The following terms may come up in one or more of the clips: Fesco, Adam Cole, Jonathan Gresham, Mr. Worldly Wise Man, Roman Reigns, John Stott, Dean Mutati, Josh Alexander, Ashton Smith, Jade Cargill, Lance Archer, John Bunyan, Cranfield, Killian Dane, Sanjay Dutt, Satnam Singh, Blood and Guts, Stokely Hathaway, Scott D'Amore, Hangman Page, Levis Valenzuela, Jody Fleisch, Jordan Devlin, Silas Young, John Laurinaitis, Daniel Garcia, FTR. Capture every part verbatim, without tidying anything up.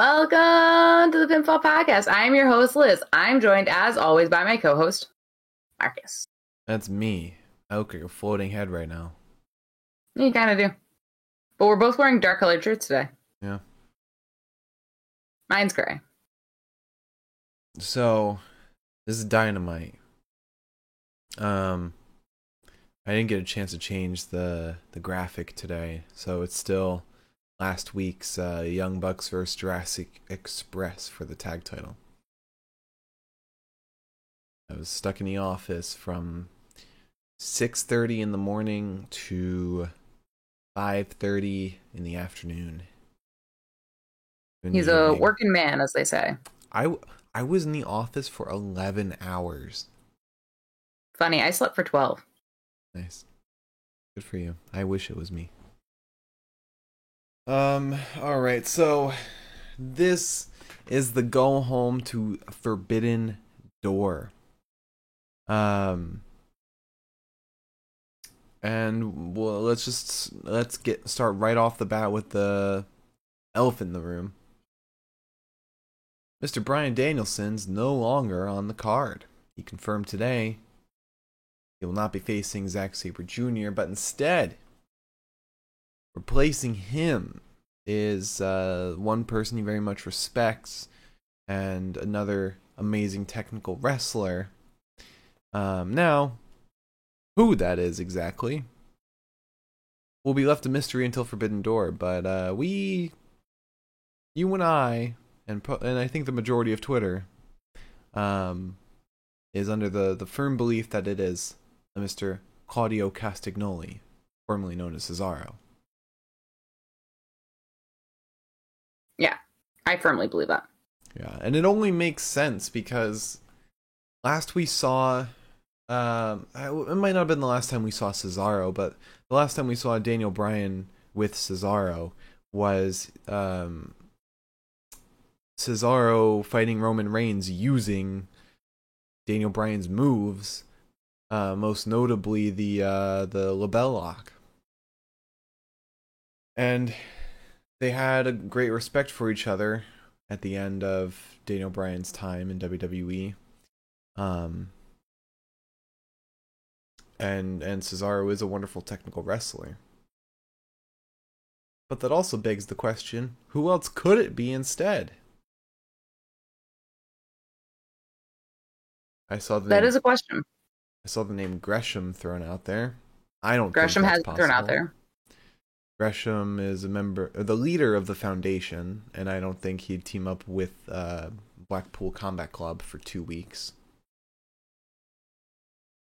Welcome to the Pinfall Podcast. I'm your host, Liz. I'm joined, as always, by my co-host, Marcus. That's me. I look like a floating head right now. You kind of do. But we're both wearing dark-colored shirts today. Yeah. Mine's gray. So, this is Dynamite. Um, I didn't get a chance to change the, the graphic today, so it's still last week's uh, Young Bucks versus Jurassic Express for the tag title. I was stuck in the office from six thirty in the morning to five thirty in the afternoon. In He's the a working man, as they say. I, I was in the office for eleven hours. Funny, I slept for twelve. Nice. Good for you. I wish it was me. Um, alright, so this is the go home to Forbidden Door. Um, and well, let's just, let's get, start right off the bat with the elephant in the room. Mister Brian Danielson's no longer on the card. He confirmed today he will not be facing Zack Sabre Junior, but instead, replacing him is uh, one person he very much respects and another amazing technical wrestler. Um, now, who that is exactly will be left a mystery until Forbidden Door, but uh, we, you and I, and pro- and I think the majority of Twitter, um, is under the, the firm belief that it is Mister Claudio Castagnoli, formerly known as Cesaro. Yeah, I firmly believe that. Yeah, and it only makes sense because last we saw, um, it might not have been the last time we saw Cesaro, but the last time we saw Daniel Bryan with Cesaro was um, Cesaro fighting Roman Reigns using Daniel Bryan's moves. Uh, most notably the uh, the label lock. And they had a great respect for each other at the end of Daniel Bryan's time in W W E. Um, and and Cesaro is a wonderful technical wrestler. But that also begs the question, who else could it be instead? I saw the That name. Is a question. I saw the name Gresham thrown out there. I don't Gresham think that's has been thrown out there. Gresham is a member, or the leader of the Foundation, and I don't think he'd team up with uh, Blackpool Combat Club for two weeks.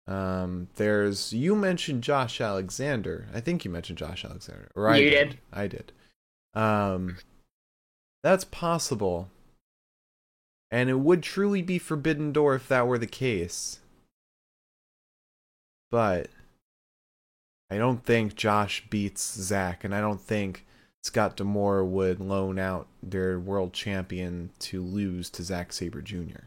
Um, there's you mentioned Josh Alexander. I think you mentioned Josh Alexander. Or I you did. did. I did. Um, that's possible, and it would truly be Forbidden Door if that were the case. But I don't think Josh beats Zach, and I don't think Scott D'Amore would loan out their world champion to lose to Zack Sabre Junior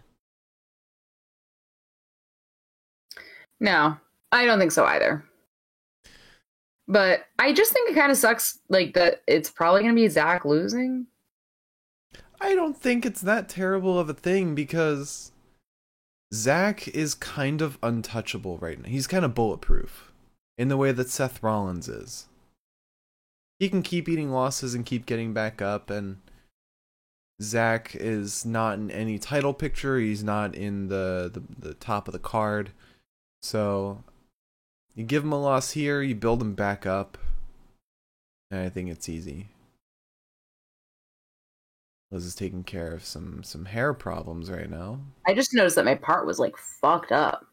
No, I don't think so either. But I just think it kind of sucks, like, that it's probably going to be Zach losing. I don't think it's that terrible of a thing, because Zach is kind of untouchable right now. He's kind of bulletproof in the way that Seth Rollins is. He can keep eating losses and keep getting back up, and Zach is not in any title picture. He's not in the, the, the top of the card. So you give him a loss here, you build him back up, and I think it's easy. Liz is taking care of some, some hair problems right now. I just noticed that my part was, like, fucked up.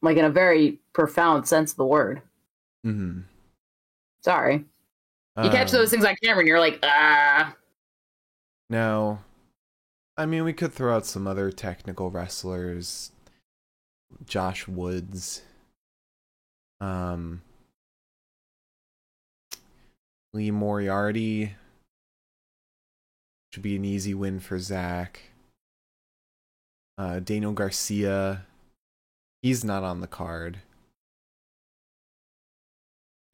Like, in a very profound sense of the word. Mm-hmm. Sorry. You um, catch those things on camera and you're like, ah. Now, I mean, we could throw out some other technical wrestlers. Josh Woods. Um, Lee Moriarty. Should be an easy win for Zach. Uh, Daniel Garcia. He's not on the card.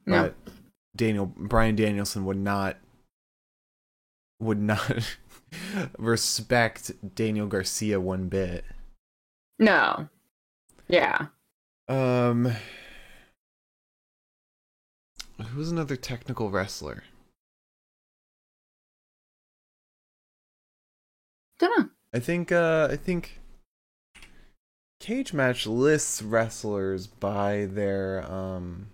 No. But Daniel Brian Danielson would not would not respect Daniel Garcia one bit. No. Yeah. Um, who's another technical wrestler? Don't know. I think. Uh, I think. Cage Match lists wrestlers by their um.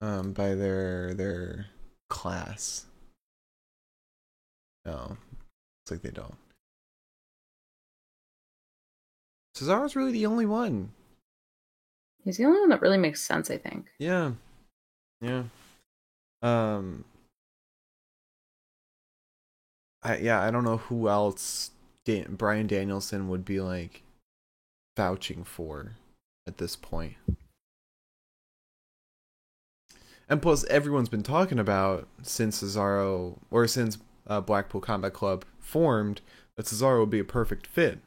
Um, by their their class. No, it's like they don't. Cesaro's really the only one. He's the only one that really makes sense, I think. Yeah, yeah. Um, I yeah, I don't know who else Dan- Brian Danielson would be like vouching for at this point. And plus, everyone's been talking about since Cesaro, or since uh, Blackpool Combat Club formed, that Cesaro would be a perfect fit.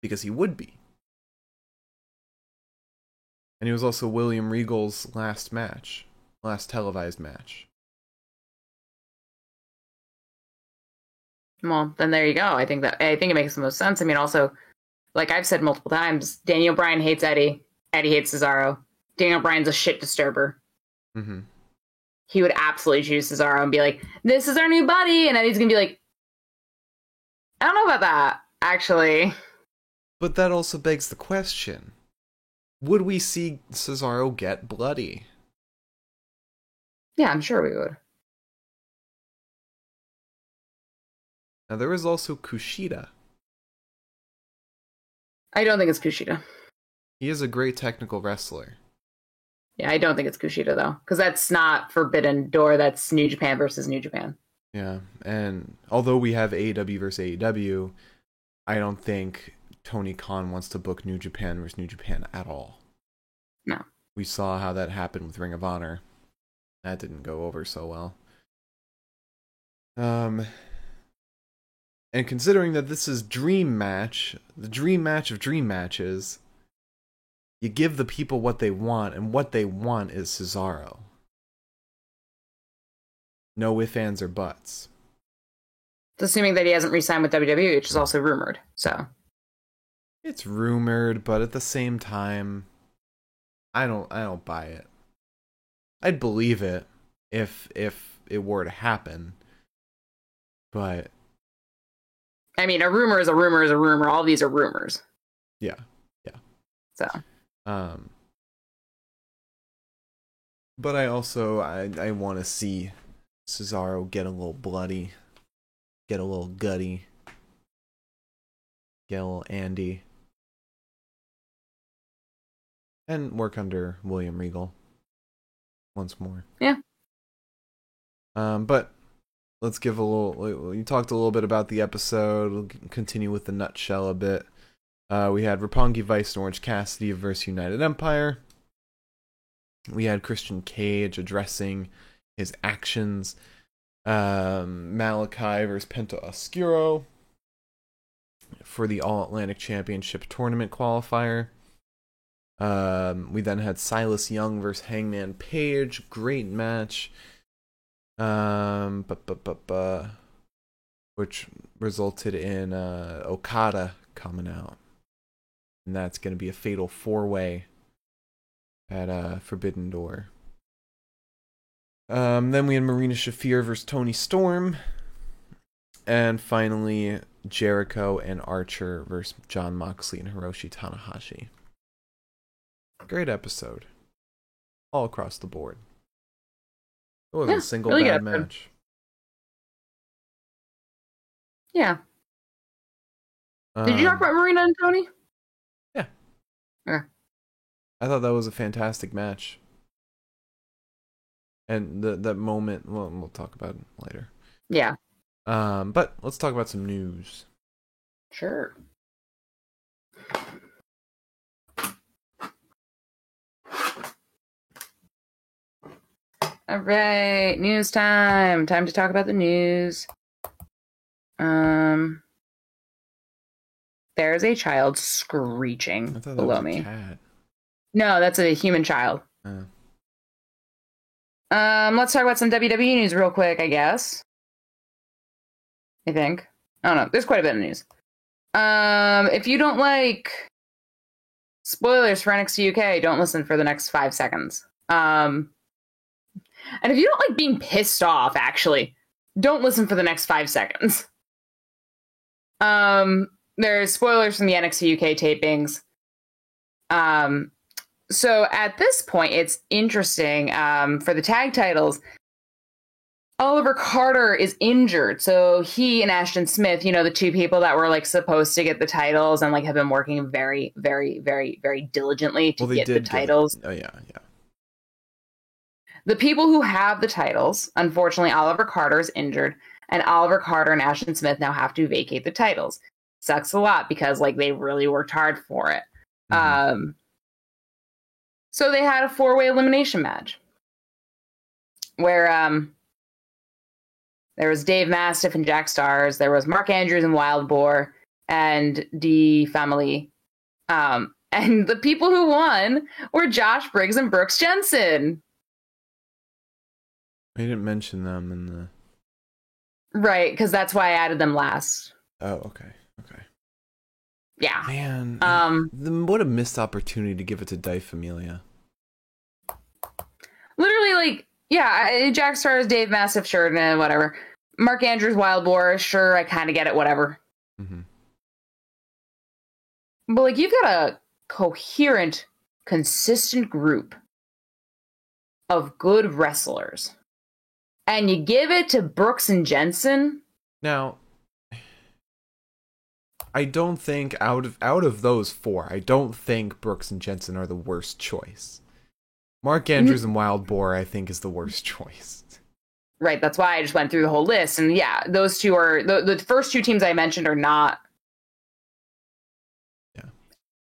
Because he would be. And he was also William Regal's last match. Last televised match. Well, then there you go. I think that I think it makes the most sense. I mean, also, like I've said multiple times, Daniel Bryan hates Eddie. Eddie hates Cesaro. Daniel Bryan's a shit disturber. Mm-hmm. He would absolutely choose Cesaro and be like, this is our new buddy. And Eddie's going to be like, I don't know about that, actually. But that also begs the question. Would we see Cesaro get bloody? Yeah, I'm sure we would. Now, there is also Kushida. I don't think it's Kushida. He is a great technical wrestler. Yeah, I don't think it's Kushida, though. Because that's not Forbidden Door. That's New Japan versus New Japan. Yeah, and although we have A E W versus A E W, I don't think Tony Khan wants to book New Japan versus New Japan at all. No. We saw how that happened with Ring of Honor. That didn't go over so well. Um, and considering that this is Dream Match, the Dream Match of Dream Matches, you give the people what they want, and what they want is Cesaro. No ifs, ands, or buts. It's assuming that he hasn't re-signed with W W E, which is also rumored, so. It's rumored, but at the same time, I don't I don't buy it. I'd believe it if if it were to happen. But I mean, a rumor is a rumor is a rumor. All these are rumors. Yeah. Yeah. So Um, but I also I, I want to see Cesaro get a little bloody, get a little gutty, get a little Andy, and work under William Regal once more. Yeah. Um, but let's give a little. You talked a little bit about the episode. We'll continue with the nutshell a bit. Uh, we had Roppongi Vice and Orange Cassidy versus United Empire. We had Christian Cage addressing his actions. Um, Malakai versus Penta Oscuro for the All-Atlantic Championship Tournament qualifier. Um, we then had Silas Young versus Hangman Page. Great match. Um, bu- bu- bu- bu, which resulted in uh, Okada coming out. And that's going to be a fatal four-way at uh, Forbidden Door. Um, then we had Marina Shafir versus Toni Storm. And finally, Jericho and Archer versus Jon Moxley and Hiroshi Tanahashi. Great episode. All across the board. It wasn't yeah, a single really bad match. Yeah. Um, Did you talk about Marina and Toni? Okay. I thought that was a fantastic match. And the that moment, well, we'll talk about it later. Yeah. Um, but let's talk about some news. Sure. All right, news time. Time to talk about the news. Um There's a child screeching below me. Cat. No, that's a human child. Oh. Um, let's talk about some W W E news real quick, I guess. I think. I don't know. There's quite a bit of news. Um, if you don't like spoilers for N X T U K, don't listen for the next five seconds. Um, and if you don't like being pissed off, actually, don't listen for the next five seconds. Um, there's spoilers from the N X T U K tapings. Um, so at this point, it's interesting, um, for the tag titles, Oliver Carter is injured. So he and Ashton Smith, you know, the two people that were like supposed to get the titles and like have been working very, very, very, very diligently to well, get the titles. Oh yeah. Yeah. The people who have the titles, unfortunately, Oliver Carter is injured, and Oliver Carter and Ashton Smith now have to vacate the titles. Sucks a lot because like they really worked hard for it. Mm-hmm. Um, so they had a four-way elimination match where um, there was Dave Mastiff and Jack Stars, there was Mark Andrews and Wild Boar, and the family. Um, and the people who won were Josh Briggs and Brooks Jensen. I didn't mention them in the... Right, because that's why I added them last. Oh, okay. Okay. Yeah. Man, um, what a missed opportunity to give it to Difamilia. Literally, like, yeah, Jack Stars, Dave Mastiff, sure, nah, whatever. Mark Andrews, Wild Boar, sure, I kind of get it, whatever. Mm-hmm. But, like, you've got a coherent, consistent group of good wrestlers, and you give it to Brooks and Jensen. Now, I don't think out of out of those four, I don't think Brooks and Jensen are the worst choice. Mark Andrews and Wild Boar, I think, is the worst choice. Right, that's why I just went through the whole list, and yeah, those two are the the first two teams I mentioned are not yeah.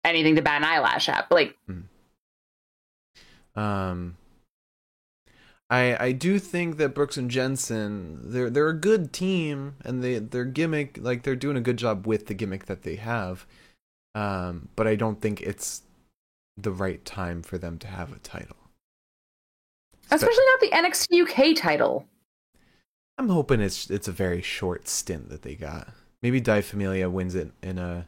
anything to bat an eyelash at, but like, mm. um. I, I do think that Brooks and Jensen, they're they're a good team, and they their gimmick, like they're doing a good job with the gimmick that they have, um, but I don't think it's the right time for them to have a title, especially but, not the N X T U K title. I'm hoping it's it's a very short stint that they got. Maybe Difamilia wins it in a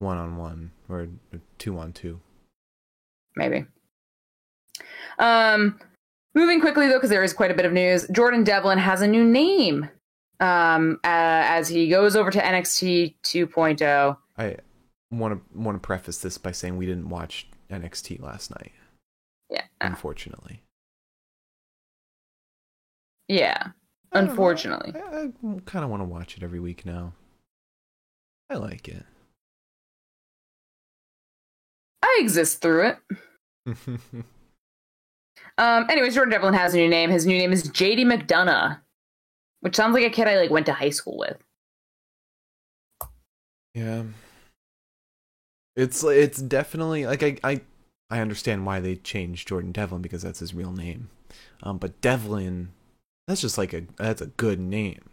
one on one or two on two. Maybe. Um. Moving quickly, though, because there is quite a bit of news, Jordan Devlin has a new name um, uh, as he goes over to N X T two point oh. I want to want to preface this by saying we didn't watch N X T last night. Yeah. Unfortunately. Yeah. Unfortunately. I, I kind of want to watch it every week now. I like it. I exist through it. Um, anyways, Jordan Devlin has a new name. His new name is J D McDonough, which sounds like a kid I like went to high school with. Yeah, it's it's definitely like I I, I understand why they changed Jordan Devlin because that's his real name, um, but Devlin, that's just like a that's a good name.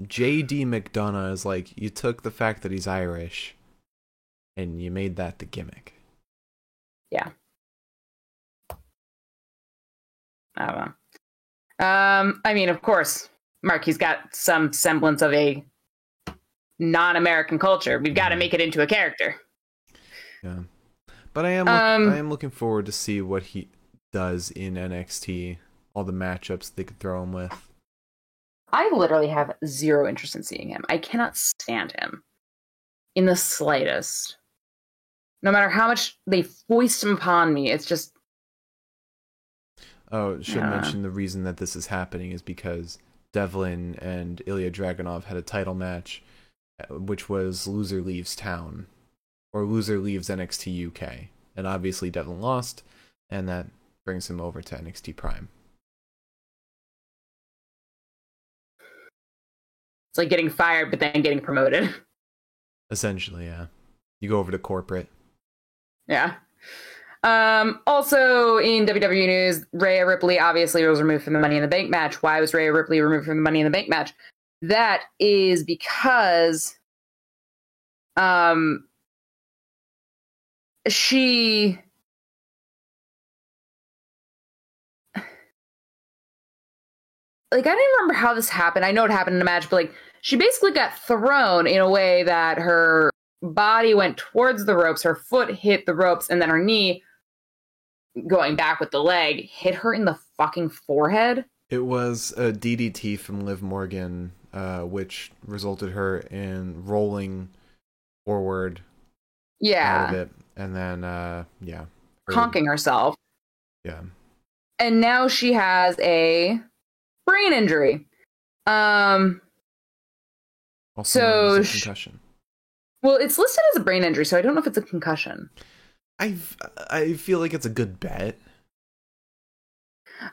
J D McDonough is like you took the fact that he's Irish, and you made that the gimmick. Yeah. I don't know. Um, I mean, of course, Mark, he's got some semblance of a non-American culture. We've got to make it into a character. Yeah, but I am um, I am looking forward to see what he does in N X T. All the matchups they could throw him with. I literally have zero interest in seeing him. I cannot stand him in the slightest. No matter how much they foist him upon me, it's just. Oh, should yeah. mention the reason that this is happening is because Devlin and Ilya Dragunov had a title match, which was Loser Leaves Town, or Loser Leaves N X T U K. And obviously Devlin lost, and that brings him over to N X T Prime. It's like getting fired, but then getting promoted. Essentially, yeah. You go over to corporate. Yeah. Um, also in W W E news, Rhea Ripley obviously was removed from the Money in the Bank match. Why was Rhea Ripley removed from the Money in the Bank match? That is because, um, she, like, I didn't remember how this happened. I know it happened in a match, but, like, she basically got thrown in a way that her body went towards the ropes, her foot hit the ropes, and then her knee, going back with the leg, hit her in the fucking forehead. It was a D D T from Liv Morgan, uh, which resulted her in rolling forward. Yeah. Out of it. And then, uh, yeah. Her... Conking herself. Yeah. And now she has a brain injury. Um, also so she... concussion. Well, it's listed as a brain injury, so I don't know if it's a concussion. I I feel like it's a good bet.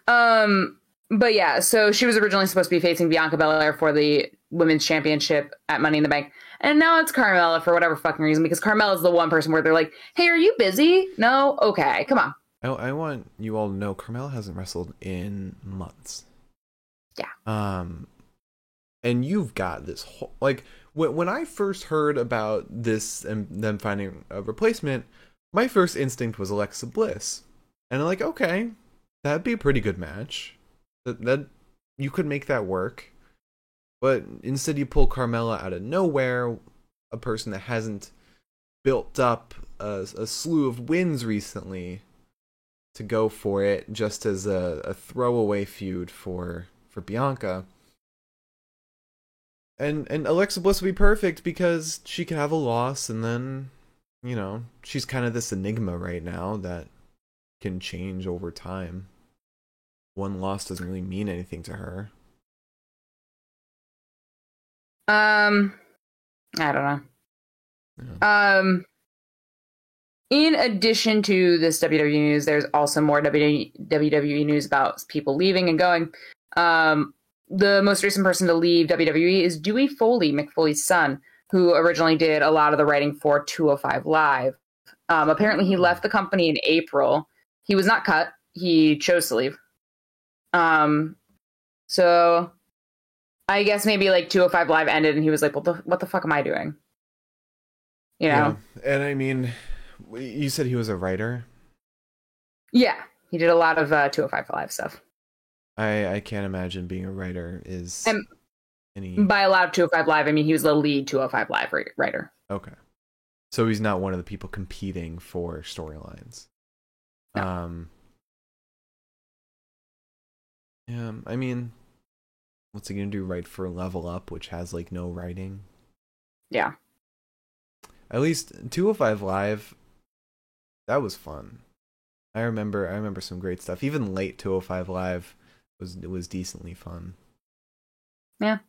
Um, but yeah, so she was originally supposed to be facing Bianca Belair for the Women's Championship at Money in the Bank, and now it's Carmella for whatever fucking reason, because Carmella's the one person where they're like, "Hey, are you busy? No, okay, come on." I, I want you all to know Carmella hasn't wrestled in months. Yeah. Um, and you've got this whole like when when I first heard about this and them finding a replacement. My first instinct was Alexa Bliss. And I'm like, okay, that'd be a pretty good match. That, that you could make that work. But instead you pull Carmella out of nowhere, a person that hasn't built up a, a slew of wins recently to go for it just as a, a throwaway feud for, for Bianca. And and Alexa Bliss would be perfect because she could have a loss and then... You know, she's kind of this enigma right now that can change over time. One loss doesn't really mean anything to her. Um, I don't know. Yeah. Um, in addition to this W W E news, there's also more W W E news about people leaving and going. Um, the most recent person to leave W W E is Dewey Foley, Mick Foley's son, who originally did a lot of the writing for two oh five Live. Um, apparently he left the company in April. He was not cut. He chose to leave. Um, so I guess maybe like two oh five Live ended and he was like, well, the, what the fuck am I doing? You know? Yeah. And I mean, you said he was a writer? Yeah. He did a lot of uh, two oh five Live stuff. I, I can't imagine being a writer is... And- Any... By a lot of two oh five Live, I mean he was the lead two oh five Live writer. Okay. So he's not one of the people competing for storylines. No. Um, yeah, I mean, what's he going to do? Write for Level Up, which has, like, no writing? Yeah. At least two oh five Live, that was fun. I remember I remember some great stuff. Even late two oh five Live was it was decently fun. Yeah.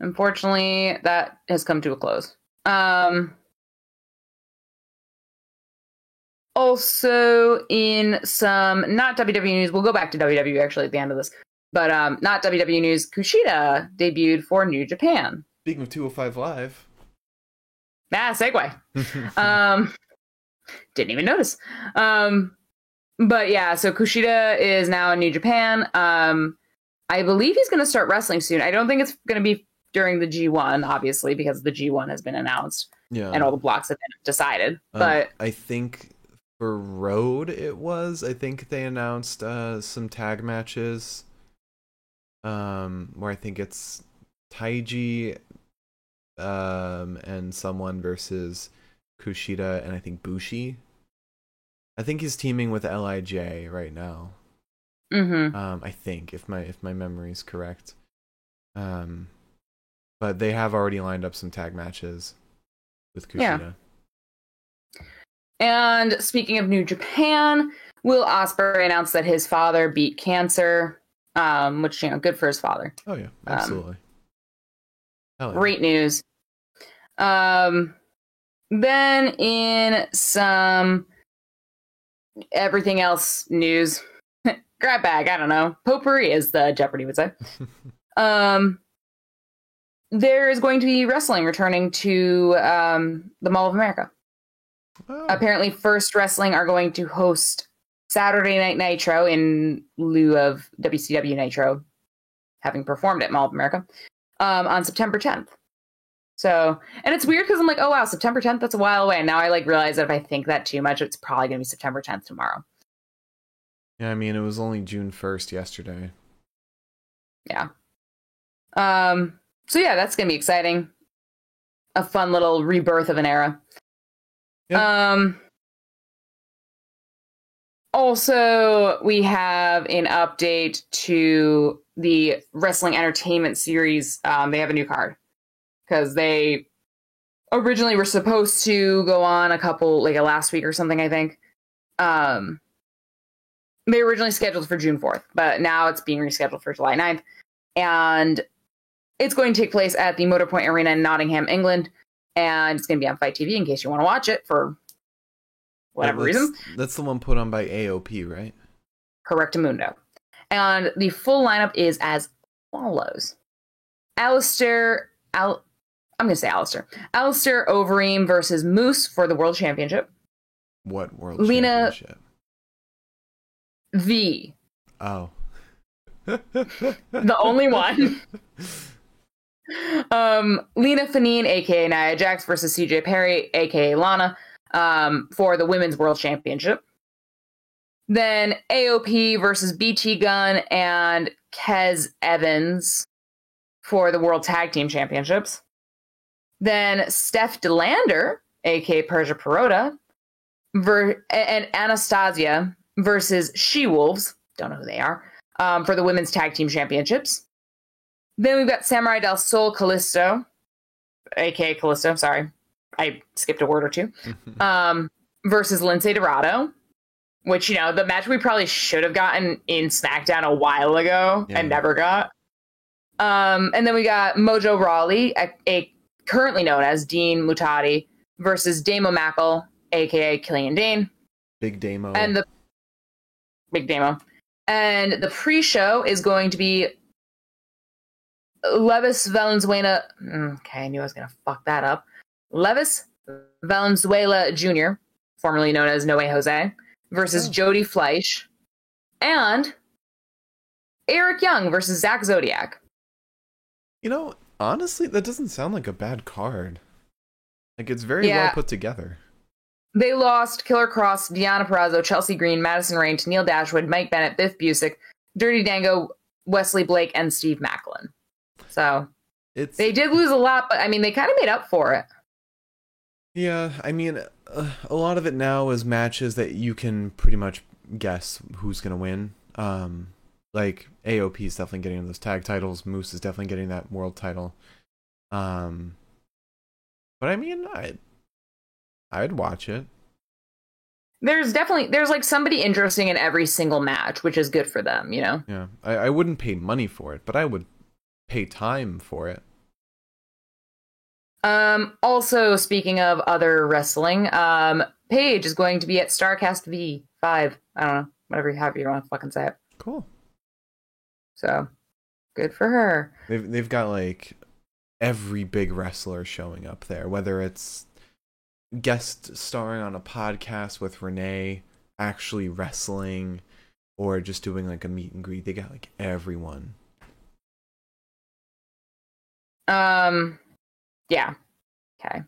Unfortunately, that has come to a close. Um, also, in some not W W E news, we'll go back to W W E actually at the end of this, but um, not W W E news, Kushida debuted for New Japan. Speaking of two oh five Live. Ah, segue. um, didn't even notice. Um, but yeah, so Kushida is now in New Japan. Um, I believe he's going to start wrestling soon. I don't think it's going to be during the G one, obviously, because the G one has been announced yeah. and all the blocks have been decided. Um, but I think for Road it was. I think they announced uh, some tag matches um, where I think it's Taiji um, and someone versus Kushida and I think Bushi. I think he's teaming with L I J right now. Mm-hmm. Um, I think if my if my memory is correct, um, but they have already lined up some tag matches with Kushida. Yeah. And speaking of New Japan, Will Ospreay announced that his father beat cancer, um, which you know, good for his father. Oh yeah, absolutely. Um, yeah. Great news. Um, then in some everything else news. Grab bag, I don't know. Potpourri, as the Jeopardy would say. um, there is going to be wrestling returning to um, the Mall of America. Oh. Apparently, First Wrestling are going to host Saturday Night Nitro in lieu of W C W Nitro, having performed at Mall of America, um, on September tenth. So, and it's weird because I'm like, oh wow, September tenth, that's a while away. And now I like realize that if I think that too much, it's probably going to be September tenth tomorrow. Yeah, I mean, it was only June first yesterday. yeah. Um, so yeah, that's going to be exciting. A fun little rebirth of an era. Yep. Um, also, we have an update to the Wrestling Entertainment Series. Um, they have a new card because they originally were supposed to go on a couple, like a last week or something, I think. Um, they were originally scheduled for June fourth, but now it's being rescheduled for July ninth. And it's going to take place at the Motor Point Arena in Nottingham, England. And it's going to be on Fight T V in case you want to watch it for whatever yeah, that's, reason. That's the one put on by A O P, right? Correctamundo. And the full lineup is as follows. Alistair, Al- I'm going to say Alistair. Alistair Overeem versus Moose for the World Championship. What World Lena Championship? V. Oh. The only one. um, Lena Fanine, a k a. Nia Jax, versus C J Perry, a k a. Lana, um, for the Women's World Championship. Then A O P versus B T Gunn and Kez Evans for the World Tag Team Championships. Then Steph Delander, a k a. Persia Perota, ver- and Anastasia versus She-Wolves, don't know who they are, um, for the Women's Tag Team Championships. Then we've got Samurai del Sol Callisto, a k a. Callisto, sorry, I skipped a word or two, um, versus Lince Dorado, which, you know, the match we probably should have gotten in SmackDown a while ago yeah. and never got. Um, and then we got Mojo Rawley, a, a currently known as Dean Mutati, versus Damo Mackle, a k a. Killian Dane. Big Damo. And the Big Damo. And the pre-show is going to be Levis Valenzuela. Okay, I knew I was going to fuck that up. Levis Valenzuela Junior, formerly known as No Way Jose, versus oh. Jody Fleisch. And Eric Young versus Zach Zodiac. You know, honestly, that doesn't sound like a bad card. Like, it's very yeah. well put together. They lost Killer Cross, Deonna Purrazzo, Chelsea Green, Madison Rayne, Neil Dashwood, Mike Bennett, Biff Busick, Dirty Dango, Wesley Blake, and Steve Macklin. So it's, they did lose a lot, but I mean, they kind of made up for it. Yeah, I mean, uh, a lot of it now is matches that you can pretty much guess who's going to win. Um, like A O P is definitely getting those tag titles. Moose is definitely getting that world title. Um, but I mean, I, I'd watch it. There's definitely, there's like somebody interesting in every single match, which is good for them, you know? Yeah, I, I wouldn't pay money for it, but I would pay time for it. Um, also, speaking of other wrestling, um, Paige is going to be at StarCast V five. I don't know. Whatever you have, you want to fucking say it. Cool. So, good for her. They've, they've got, like, every big wrestler showing up there, whether it's guest starring on a podcast with Renee, actually wrestling, or just doing, like, a meet and greet. They got, like, everyone. Um, yeah. Okay.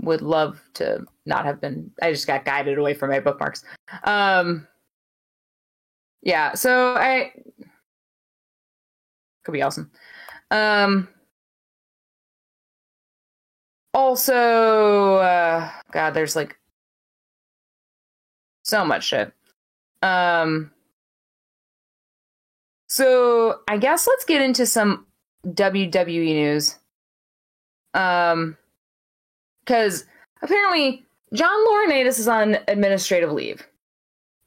Would love to not have been, I just got guided away from my bookmarks. Um, yeah, so I, could be awesome. Um, also, uh, God, there's like so much shit. Um, so I guess let's get into some W W E news, um, because apparently John Laurinaitis is on administrative leave.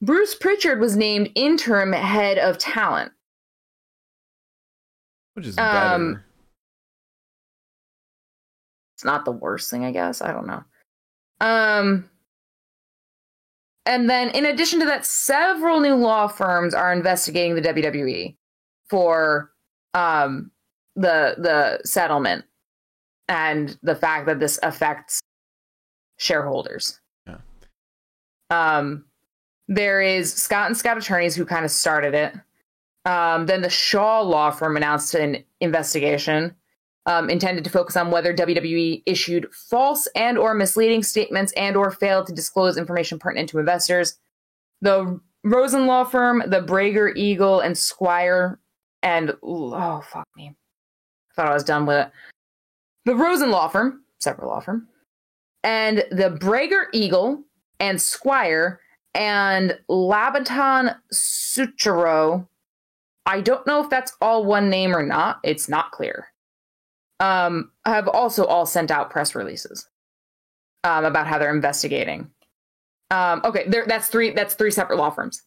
Bruce Pritchard was named interim head of talent, which is um, better. It's not the worst thing, I guess. I don't know. Um, and then in addition to that, several new law firms are investigating the W W E for um. the the settlement and the fact that this affects shareholders. Yeah. Um, there is Scott and Scott Attorneys who kind of started it. Um, then the Shaw law firm announced an investigation um, intended to focus on whether W W E issued false and or misleading statements and or failed to disclose information pertinent to investors. The Rosen law firm, the Brager, Eagle, and Squire and, ooh, oh, fuck me. I thought I was done with it. The Rosen Law Firm, separate law firm, and the Brager Eagle and Squire and Labaton Suturo. I don't know if that's all one name or not. It's not clear. Um, have also all sent out press releases um, about how they're investigating. Um, okay, there, that's three. That's three separate law firms.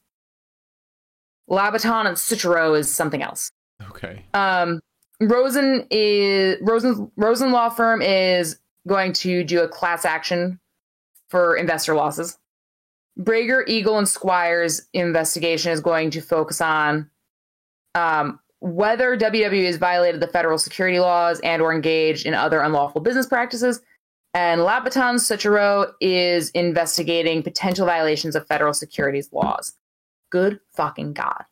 Labaton and Suturo is something else. Okay. Um, Rosen is Rosen. Rosen Law Firm is going to do a class action for investor losses. Brager, Eagle, and Squire's investigation is going to focus on um, whether W W E has violated the federal security laws and or engaged in other unlawful business practices. And Labaton Suturo is investigating potential violations of federal securities laws. Good fucking God.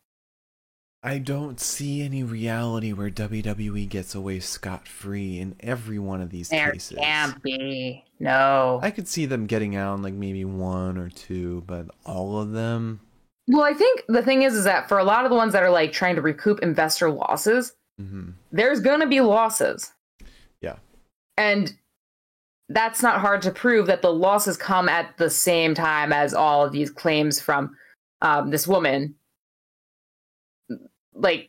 I don't see any reality where W W E gets away scot-free in every one of these there cases. There can't be. No. I could see them getting out in like maybe one or two, but all of them? Well, I think the thing is, is that for a lot of the ones that are like trying to recoup investor losses, mm-hmm. there's going to be losses. Yeah. And that's not hard to prove that the losses come at the same time as all of these claims from um, this woman. Like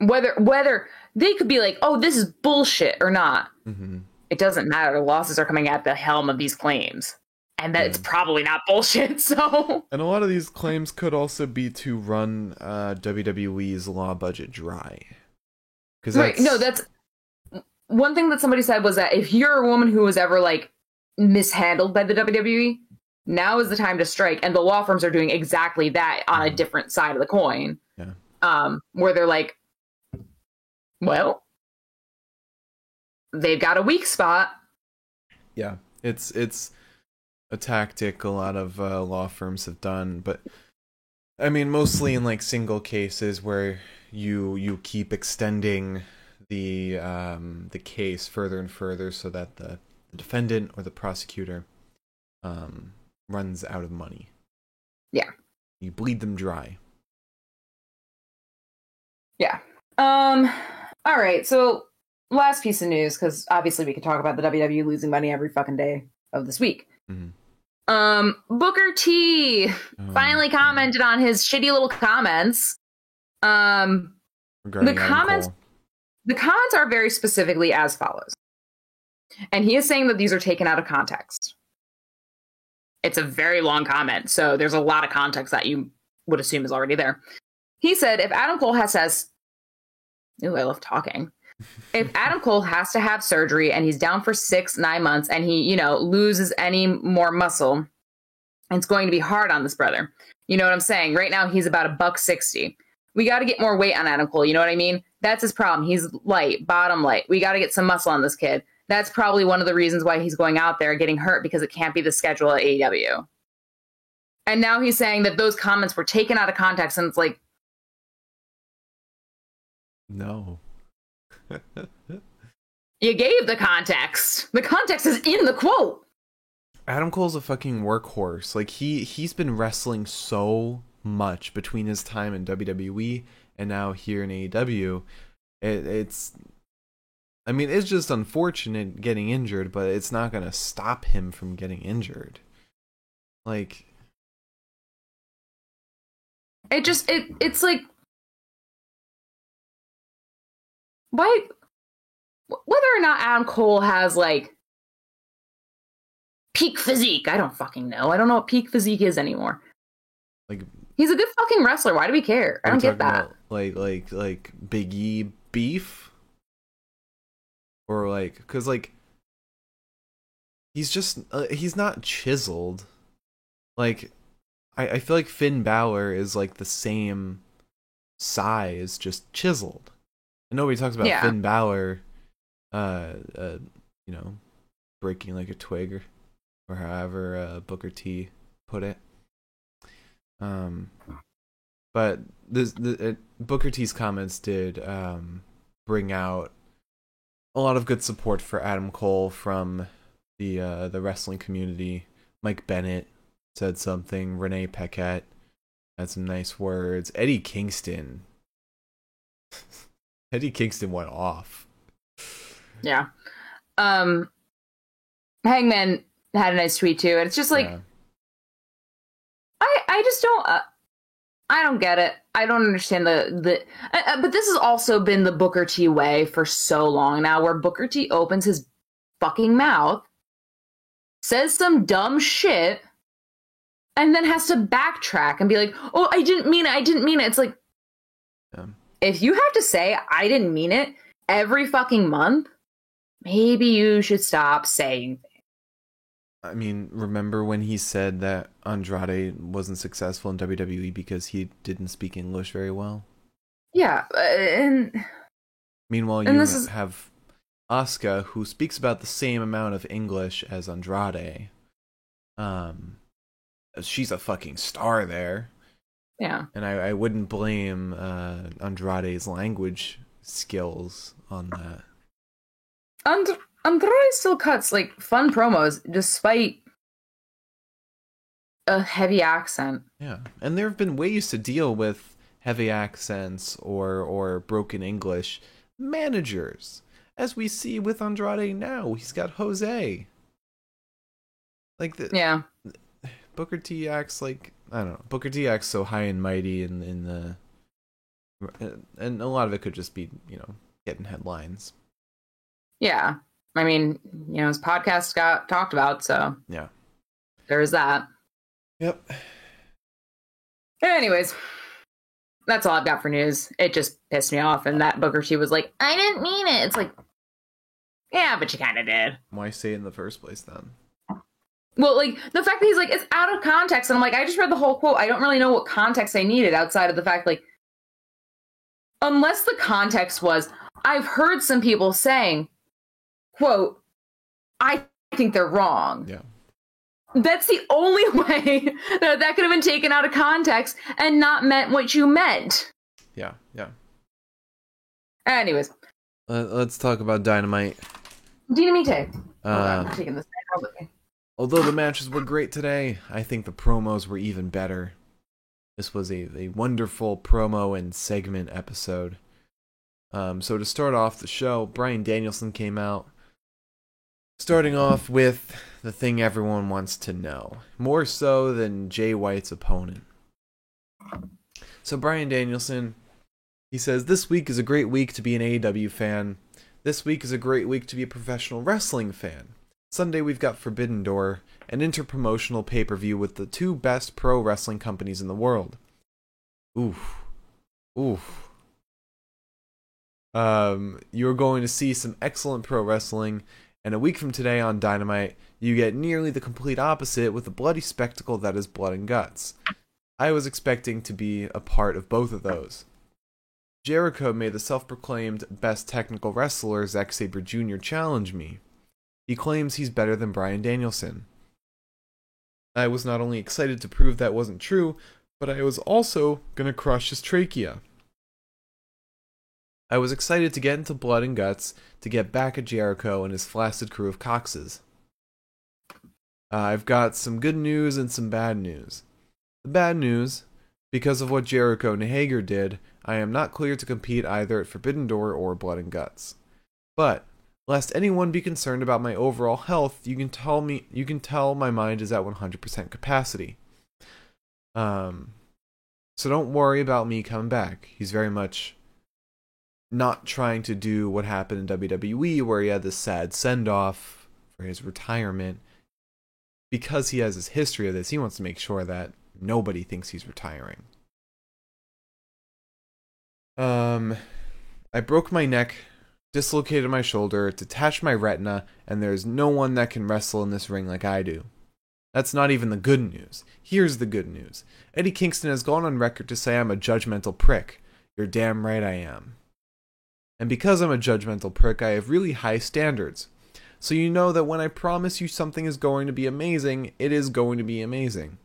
whether whether they could be like, oh, this is bullshit or not, mm-hmm. it doesn't matter. Losses are coming at the helm of these claims, and that's yeah. probably not bullshit. So, and a lot of these claims could also be to run uh, W W E's law budget dry. Because right, no, that's one thing that somebody said was that if you're a woman who was ever like mishandled by the W W E, now is the time to strike, and the law firms are doing exactly that on mm-hmm. a different side of the coin. Yeah. Um, where they're like, well, they've got a weak spot. Yeah, it's it's a tactic a lot of uh, law firms have done, but I mean, mostly in like single cases where you you keep extending the um, the case further and further so that the, the defendant or the prosecutor um, runs out of money. Yeah, you bleed them dry. Yeah. Um, all right. So last piece of news, because obviously we could talk about the W W E losing money every fucking day of this week. Mm-hmm. Um, Booker T oh. finally commented on his shitty little comments. Um, Regarding the comments, the comments are very specifically as follows. And he is saying that these are taken out of context. It's a very long comment, so there's a lot of context that you would assume is already there. He said, if Adam Cole has, has ooh, I love talking. If Adam Cole has to have surgery and he's down for six, nine months and he, you know, loses any more muscle, it's going to be hard on this brother. You know what I'm saying? Right now, he's about a buck sixty. We got to get more weight on Adam Cole. You know what I mean? That's his problem. He's light, bottom light. We got to get some muscle on this kid. That's probably one of the reasons why he's going out there getting hurt, because it can't be the schedule at A E W. And now he's saying that those comments were taken out of context, and it's like, no. You gave the context. The context is in the quote. Adam Cole's a fucking workhorse. Like, he, he's been wrestling so much between his time in W W E and now here in A E W. It, it's... I mean, it's just unfortunate getting injured, but it's not going to stop him from getting injured. Like... It just... it It's like... Why, whether or not Adam Cole has, like, peak physique, I don't fucking know. I don't know what peak physique is anymore. Like, he's a good fucking wrestler. Why do we care? I don't get that. About, like, like, like Big E beef? Or, like, because, like, he's just, uh, he's not chiseled. Like, I, I feel like Finn Balor is, like, the same size, just chiseled. Nobody talks about yeah. Finn Balor, uh, uh, you know, breaking like a twig, or, or however uh, Booker T put it. Um, but this, the, it, Booker T's comments did um, bring out a lot of good support for Adam Cole from the uh, the wrestling community. Mike Bennett said something. Renee Paquette had some nice words. Eddie Kingston Eddie Kingston went off. Yeah. Um, Hangman had a nice tweet too, and it's just like, yeah. I I just don't uh, I don't get it. I don't understand the the. Uh, but this has also been the Booker T way for so long now, where Booker T opens his fucking mouth, says some dumb shit, and then has to backtrack and be like, "Oh, I didn't mean it. I didn't mean it." It's like, yeah. If you have to say "I didn't mean it" every fucking month, maybe you should stop saying things. I mean, remember when he said that Andrade wasn't successful in W W E because he didn't speak English very well? Yeah, and... Meanwhile, and you is... have Asuka, who speaks about the same amount of English as Andrade. Um, she's a fucking star there. Yeah. And I, I wouldn't blame uh, Andrade's language skills on that. And... Andrade still cuts, like, fun promos despite a heavy accent. Yeah, and there have been ways to deal with heavy accents or, or broken English. Managers, as we see with Andrade now. He's got Jose. Like, the, yeah. Booker T acts like, I don't know, Booker T acts so high and mighty in, in the... And a lot of it could just be, you know, getting headlines. Yeah. I mean, you know, his podcast got talked about, so yeah, there's that. Yep. Anyways, that's all I've got for news. It just pissed me off, and that Booker T was like, "I didn't mean it." It's like, yeah, but you kind of did. Why say it in the first place then? Well, like the fact that he's like, it's out of context, and I'm like, I just read the whole quote. I don't really know what context I needed outside of the fact, like, unless the context was, I've heard some people saying, quote, I think they're wrong. Yeah. That's the only way that that could have been taken out of context and not meant what you meant. Yeah, yeah. Anyways. Uh, let's talk about Dynamite. Dynamite. Uh, I'm not taking this down. Although the matches were great today, I think the promos were even better. This was a, a wonderful promo and segment episode. Um, so to start off the show, Brian Danielson came out, starting off with the thing everyone wants to know, more so than Jay White's opponent. So Brian Danielson, he says, "This week is a great week to be an A E W fan. This week is a great week to be a professional wrestling fan. Sunday we've got Forbidden Door, an interpromotional pay-per-view with the two best pro wrestling companies in the world." Oof. Oof. Um, you're going to see some excellent pro wrestling. And a week from today on Dynamite, you get nearly the complete opposite with the bloody spectacle that is Blood and Guts. I was expecting to be a part of both of those. Jericho made the self-proclaimed best technical wrestler Zack Sabre Junior challenge me. He claims he's better than Bryan Danielson. I was not only excited to prove that wasn't true, but I was also going to crush his trachea. I was excited to get into Blood and Guts, to get back at Jericho and his flaccid crew of coxes. Uh, I've got some good news and some bad news. The bad news, because of what Jericho and Hager did, I am not clear to compete either at Forbidden Door or Blood and Guts. But, lest anyone be concerned about my overall health, you can tell me, you can tell my mind is at one hundred percent capacity. Um, so don't worry about me coming back. He's very much... not trying to do what happened in W W E where he had this sad send-off for his retirement. Because he has his history of this, he wants to make sure that nobody thinks he's retiring. Um, I broke my neck, dislocated my shoulder, detached my retina, and there's no one that can wrestle in this ring like I do. That's not even the good news. Here's the good news. Eddie Kingston has gone on record to say I'm a judgmental prick. You're damn right I am. And because I'm a judgmental prick, I have really high standards. So you know that when I promise you something is going to be amazing, it is going to be amazing.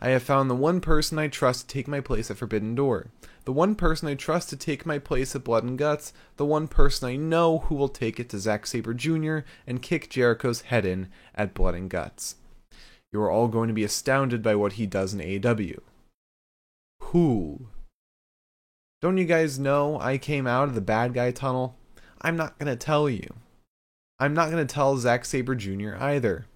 I have found the one person I trust to take my place at Forbidden Door. The one person I trust to take my place at Blood and Guts. The one person I know who will take it to Zack Sabre Junior and kick Jericho's head in at Blood and Guts. You are all going to be astounded by what he does in A E W. Who? Don't you guys know I came out of the bad guy tunnel? I'm not going to tell you. I'm not going to tell Zack Sabre Junior either.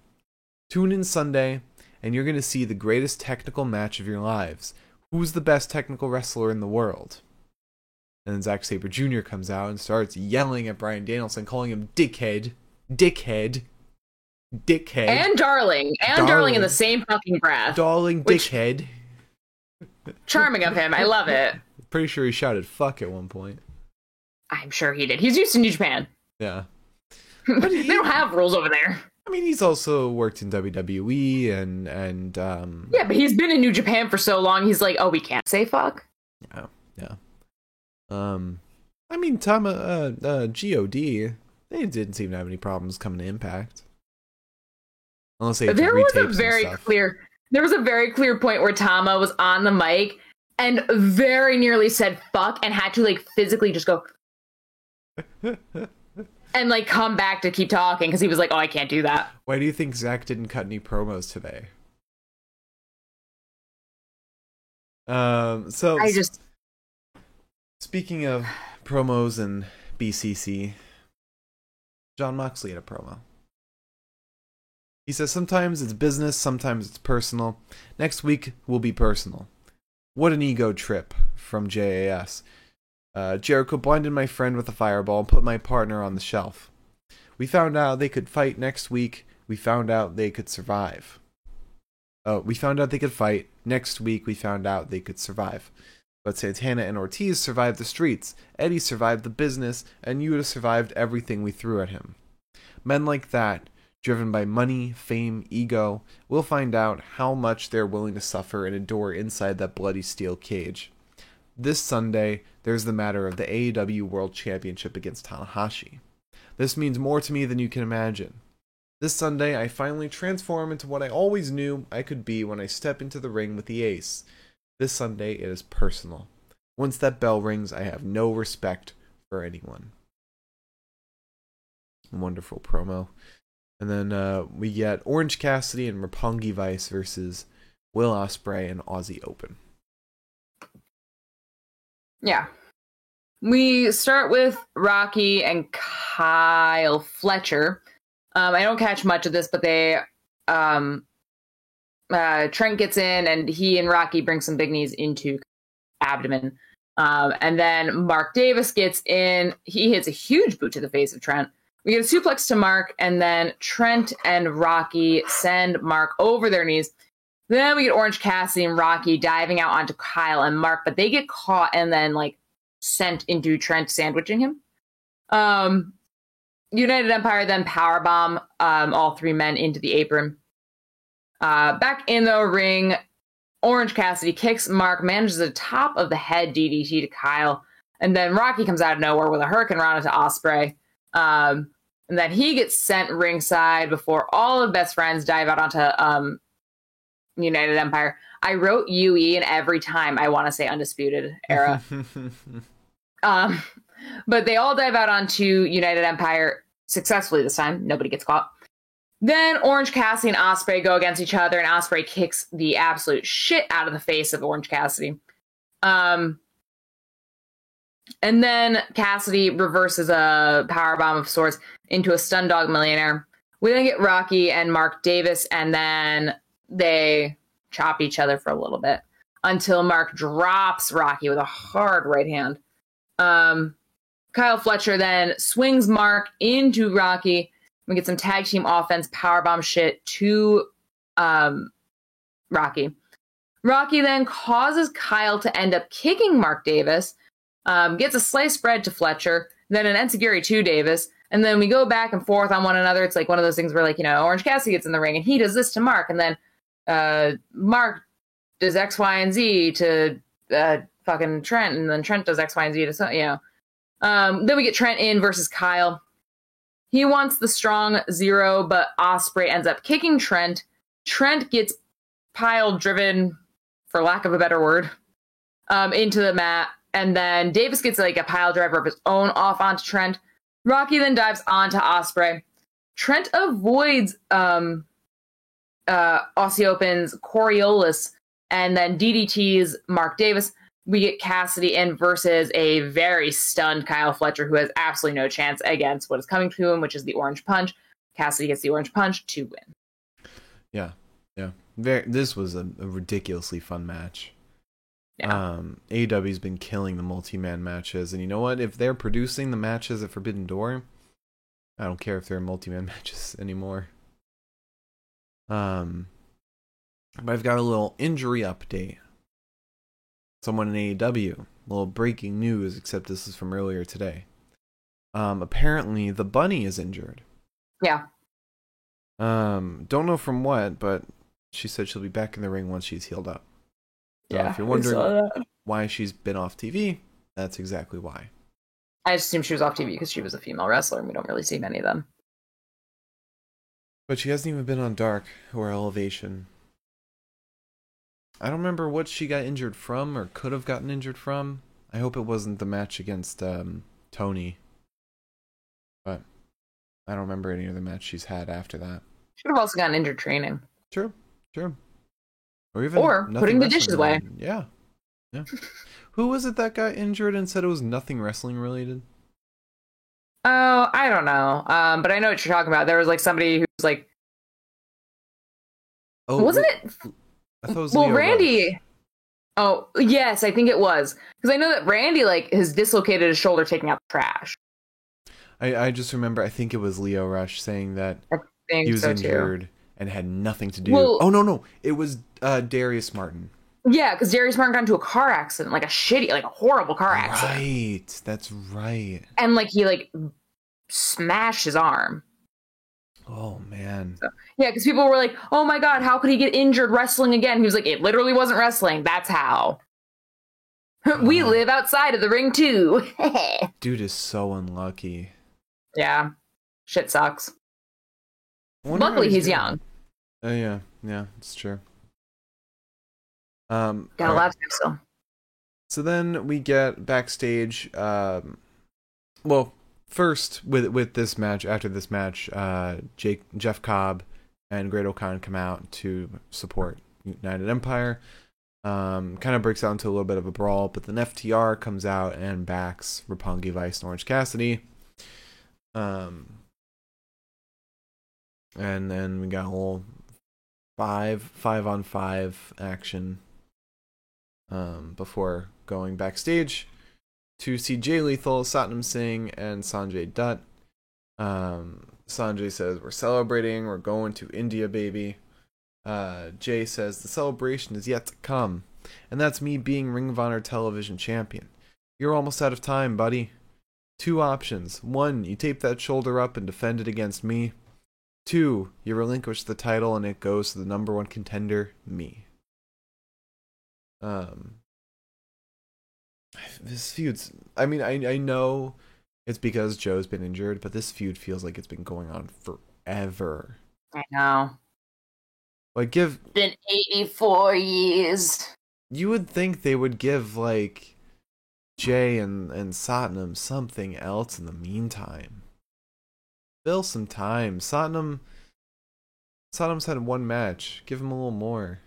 Tune in Sunday, and you're going to see the greatest technical match of your lives. Who's the best technical wrestler in the world? And then Zack Sabre Junior comes out and starts yelling at Brian Danielson, calling him dickhead, dickhead, dickhead. And darling. And darling, darling in the same fucking breath. Darling, which, dickhead. Charming of him. I love it. Pretty sure he shouted fuck at one point. I'm sure he did. He's used to New Japan. Yeah. But he, they don't have rules over there. I mean, he's also worked in W W E and... and um, yeah, but he's been in New Japan for so long, he's like, oh, we can't say fuck? Yeah, yeah. Um, I mean, Tom, uh, uh, G O D, they didn't seem to have any problems coming to Impact. Unless they there was a very clear... There was a very clear point where Tama was on the mic and very nearly said fuck and had to like physically just go and like come back to keep talking because he was like, oh, I can't do that. Why do you think Zach didn't cut any promos today? Um, so I just speaking of promos and B C C, Jon Moxley had a promo. He says, sometimes it's business, sometimes it's personal. Next week will be personal. What an ego trip from J A S. Uh, Jericho blinded my friend with a fireball and put my partner on the shelf. We found out they could fight next week. We found out they could survive. Oh, we found out they could fight. Next week we found out they could survive. But Santana and Ortiz survived the streets. Eddie survived the business. And Yuta survived everything we threw at him. Men like that, driven by money, fame, ego, we'll find out how much they're willing to suffer and endure inside that bloody steel cage. This Sunday, there's the matter of the A E W World Championship against Tanahashi. This means more to me than you can imagine. This Sunday, I finally transform into what I always knew I could be when I step into the ring with the ace. This Sunday, it is personal. Once that bell rings, I have no respect for anyone. Wonderful promo. And then uh, we get Orange Cassidy and Roppongi Vice versus Will Ospreay and Aussie Open. Yeah. We start with Rocky and Kyle Fletcher. Um, I don't catch much of this, but they um, uh, Trent gets in, and he and Rocky bring some big knees into abdomen. Um, and then Mark Davis gets in. He hits a huge boot to the face of Trent. We get a suplex to Mark, and then Trent and Rocky send Mark over their knees. Then we get Orange Cassidy and Rocky diving out onto Kyle and Mark, but they get caught and then like sent into Trent, sandwiching him. Um, United Empire then powerbomb um, all three men into the apron. Uh, back in the ring, Orange Cassidy kicks Mark, manages the top of the head D D T to Kyle, and then Rocky comes out of nowhere with a Hurricane Rana to Ospreay. Um, And then he gets sent ringside before all of Best Friends dive out onto um, United Empire. I wrote U E in every time I want to say Undisputed Era. um, but they all dive out onto United Empire successfully this time. Nobody gets caught. Then Orange Cassidy and Ospreay go against each other, and Ospreay kicks the absolute shit out of the face of Orange Cassidy. Um... And then Cassidy reverses a powerbomb of sorts into a Stun Dog Millionaire. We then get Rocky and Mark Davis, and then they chop each other for a little bit until Mark drops Rocky with a hard right hand. Um, Kyle Fletcher then swings Mark into Rocky. We get some tag team offense powerbomb shit to um, Rocky. Rocky then causes Kyle to end up kicking Mark Davis. Um, gets a sliced bread to Fletcher, then an Enziguri to Davis, and then we go back and forth on one another. It's like one of those things where, like, you know, Orange Cassidy gets in the ring, and he does this to Mark, and then uh, Mark does X, Y, and Z to uh, fucking Trent, and then Trent does X, Y, and Z to something, you know. Um, then we get Trent in versus Kyle. He wants the strong zero, but Ospreay ends up kicking Trent. Trent gets pile-driven, for lack of a better word, um, into the mat. And then Davis gets like a pile driver of his own off onto Trent. Rocky then dives onto Ospreay. Trent avoids um, uh, Aussie Open's Coriolis and then D D T's Mark Davis. we get Cassidy in versus a very stunned Kyle Fletcher, who has absolutely no chance against what is coming to him, which is the orange punch. Cassidy gets the orange punch to win. Yeah, yeah. Very, this was a, a ridiculously fun match. Yeah. Um, A E W's been killing the multi-man matches, and you know what? If they're producing the matches at Forbidden Door, I don't care if they're multi-man matches anymore. Um, but I've got a little injury update. Someone in A E W. A little breaking news, except this is from earlier today. Um, apparently, the bunny is injured. Yeah. Um, don't know from what, but she said she'll be back in the ring once she's healed up. So yeah, if you're wondering why she's been off T V, that's exactly why. I assume she was off T V because she was a female wrestler, and we don't really see many of them. But she hasn't even been on Dark or Elevation. I don't remember what she got injured from or could have gotten injured from. I hope it wasn't the match against um, Tony. But I don't remember any other match she's had after that. Should have also gotten injured training. True, true. Or even or putting the dishes away. Yeah. Yeah. Who was it that got injured and said it was nothing wrestling related? Oh, I don't know. Um, but I know what you're talking about. There was like somebody who's like, oh, wasn't it? I thought it was well, Leo Randy. Rush. Oh, yes, I think it was. Because I know that Randy like has dislocated his shoulder taking out the trash. I, I just remember, I think it was Leo Rush saying that he was so injured too. And had nothing to do. Well, oh, no, no. It was uh, Darius Martin. Yeah, because Darius Martin got into a car accident, like a shitty, like a horrible car accident. Right, that's right. And like he like smashed his arm. Oh, man. So, yeah, because people were like, oh, my God, how could he get injured wrestling again? He was like, it literally wasn't wrestling. That's how. Oh. We live outside of the ring, too. Dude is so unlucky. Yeah, shit sucks. Luckily, he's, he's young. Oh, uh, yeah, yeah, it's true. Um, Got a lot to do still. So then we get backstage. Um, well, first with with this match, after this match, uh, Jake Jeff Cobb and Great O'Khan come out to support United Empire. Um, kind of breaks out into a little bit of a brawl, but then F T R comes out and backs Roppongi Vice and Orange Cassidy. Um, and then we got a whole five five on five action. Um, before going backstage to see Jay Lethal, Satnam Singh, and Sanjay Dutt. Um, Sanjay says, we're celebrating, we're going to India, baby. Uh, Jay says, the celebration is yet to come, and that's me being Ring of Honor television champion. You're almost out of time, buddy. Two options. One, you tape that shoulder up and defend it against me. Two, you relinquish the title and it goes to the number one contender, me. Um, this feud's, I mean, I, I know it's because Joe's been injured, but this feud feels like it's been going on forever. I know. Like, give... It's been eighty-four years. You would think they would give, like, Jay and, and Satnam something else in the meantime. Fill some time. Satnam... Satnam's had one match. Give him a little more.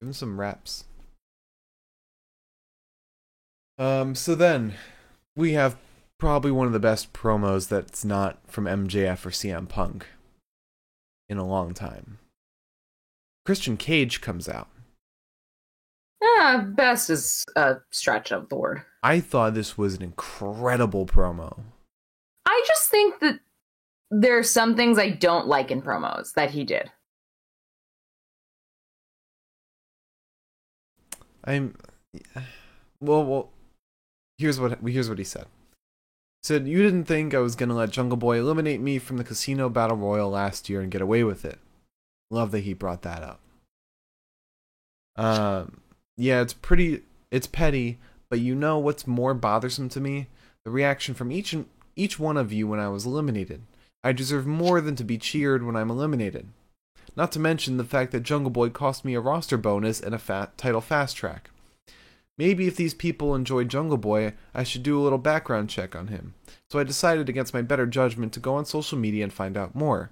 Give him some reps. Um, so then, we have probably one of the best promos that's not from M J F or C M Punk in a long time. Christian Cage comes out. Ah, best is a stretch of the word. I thought this was an incredible promo. I just think that there are some things I don't like in promos that he did. I'm... Well, well... Here's what here's what he said. He said, you didn't think I was going to let Jungle Boy eliminate me from the Casino Battle Royal last year and get away with it. Love that he brought that up. Um, yeah, it's pretty, it's petty, but you know what's more bothersome to me? The reaction from each each one of you when I was eliminated. I deserve more than to be cheered when I'm eliminated. Not to mention the fact that Jungle Boy cost me a roster bonus and a fat title fast track. Maybe if these people enjoy Jungle Boy, I should do a little background check on him. So I decided against my better judgment to go on social media and find out more.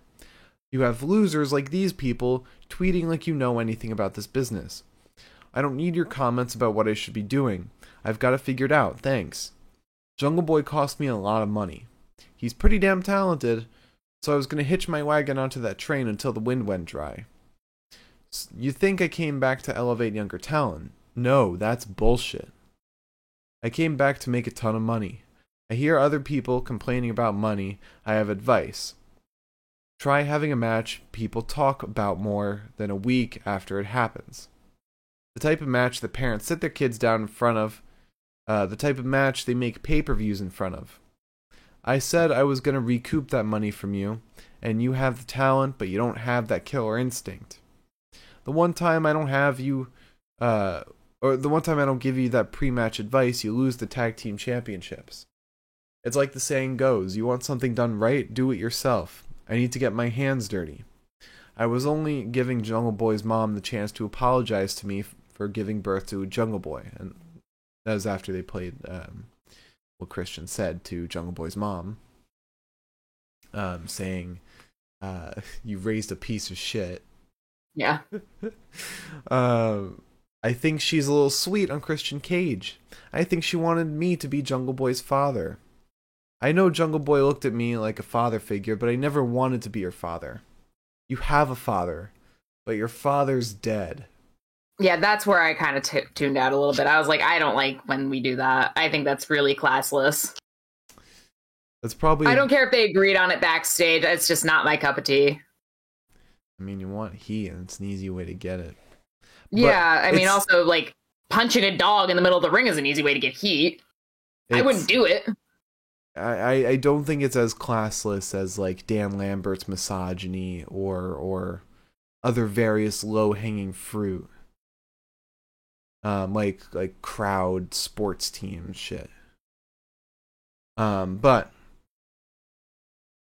You have losers like these people tweeting like you know anything about this business. I don't need your comments about what I should be doing. I've got it figured out, thanks. Jungle Boy cost me a lot of money. He's pretty damn talented, so I was going to hitch my wagon onto that train until the wind went dry. You think I came back to elevate younger talent? No, that's bullshit. I came back to make a ton of money. I hear other people complaining about money. I have advice. Try having a match people talk about more than a week after it happens. The type of match that parents sit their kids down in front of. Uh, the type of match they make pay-per-views in front of. I said I was going to recoup that money from you, and you have the talent, but you don't have that killer instinct. The one time I don't have you, uh, or the one time I don't give you that pre-match advice, you lose the tag team championships. It's like the saying goes, you want something done right, do it yourself. I need to get my hands dirty. I was only giving Jungle Boy's mom the chance to apologize to me f- for giving birth to Jungle Boy, and that was after they played um, what Christian said to Jungle Boy's mom, um, saying, uh, you raised a piece of shit. Yeah. um, I think she's a little sweet on Christian Cage. I think she wanted me to be Jungle Boy's father. I know Jungle Boy looked at me like a father figure, but I never wanted to be your father. You have a father, but your father's dead. Yeah, that's where I kind of t- tuned out a little bit. I was like, I don't like when we do that. I think that's really classless. That's probably... I don't care if they agreed on it backstage. It's just not my cup of tea. I mean, you want heat, and it's an easy way to get it. But yeah, I mean, it's... also, like, punching a dog in the middle of the ring is an easy way to get heat. It's... I wouldn't do it. I, I don't think it's as classless as, like, Dan Lambert's misogyny or or other various low-hanging fruit. Um, like like crowd sports team shit. Um, but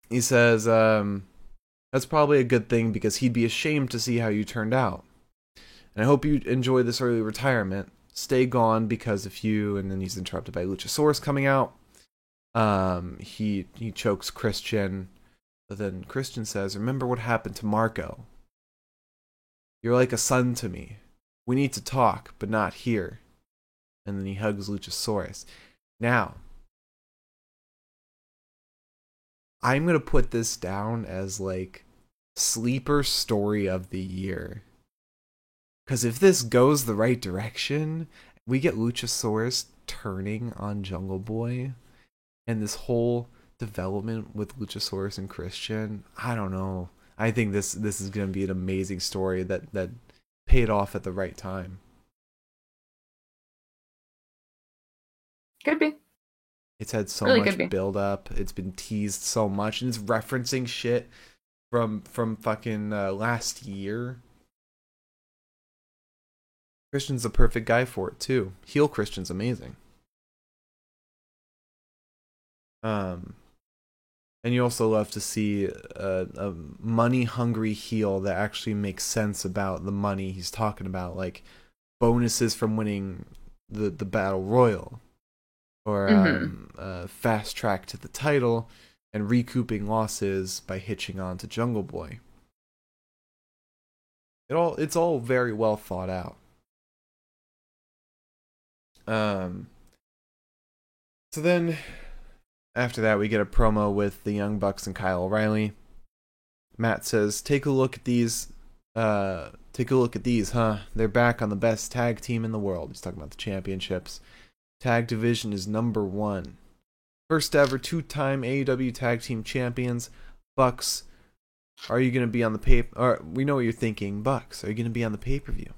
he says um, that's probably a good thing because he'd be ashamed to see how you turned out. And I hope you enjoy this early retirement. Stay gone because if you... And then he's interrupted by Luchasaurus coming out. Um, he he chokes Christian. But then Christian says, "Remember what happened to Marco. You're like a son to me. We need to talk, but not here." And then he hugs Luchasaurus. Now, I'm going to put this down as, like, sleeper story of the year. Because if this goes the right direction, we get Luchasaurus turning on Jungle Boy. And this whole development with Luchasaurus and Christian, I don't know. I think this, this is going to be an amazing story that... that paid off at the right time. Could be. It's had so really much build up. It's been teased so much, and it's referencing shit from from fucking uh, last year. Christian's the perfect guy for it too. Heel Christian's amazing. Um, and you also love to see a, a money-hungry heel that actually makes sense about the money he's talking about, like bonuses from winning the, the Battle Royal, or mm-hmm. um, uh, fast track to the title, and recouping losses by hitching on to Jungle Boy. It all it's all very well thought out. Um. So then. After that, we get a promo with the Young Bucks and Kyle O'Reilly. Matt says, "Take a look at these. Uh, take a look at these, huh? They're back on the best tag team in the world." He's talking about the championships. Tag division is number one. First ever two-time A E W tag team champions. Bucks, are you going to be on the pay? Or we know what you're thinking. Bucks, are you going to be on the pay-per-view?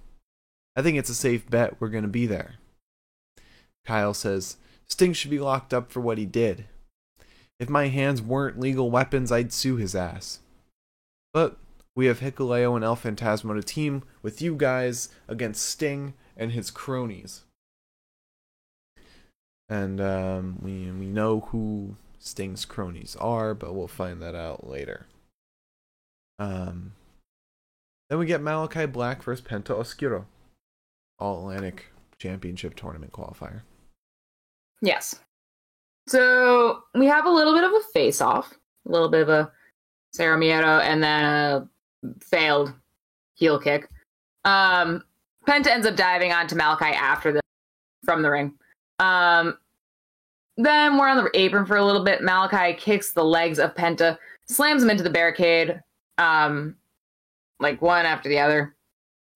I think it's a safe bet we're going to be there. Kyle says, "Sting should be locked up for what he did. If my hands weren't legal weapons, I'd sue his ass. But we have Hikuleo and El Phantasmo to team with you guys against Sting and his cronies." And um, we we know who Sting's cronies are, but we'll find that out later. Um, then we get Malakai Black versus Penta Oscuro, All Atlantic Championship Tournament qualifier. Yes. So we have a little bit of a face-off, a little bit of a Cerro Miedo, and then a failed heel kick. Um, Penta ends up diving onto Malakai after this from the ring. Um, then we're on the apron for a little bit. Malakai kicks the legs of Penta, slams him into the barricade, um, like one after the other.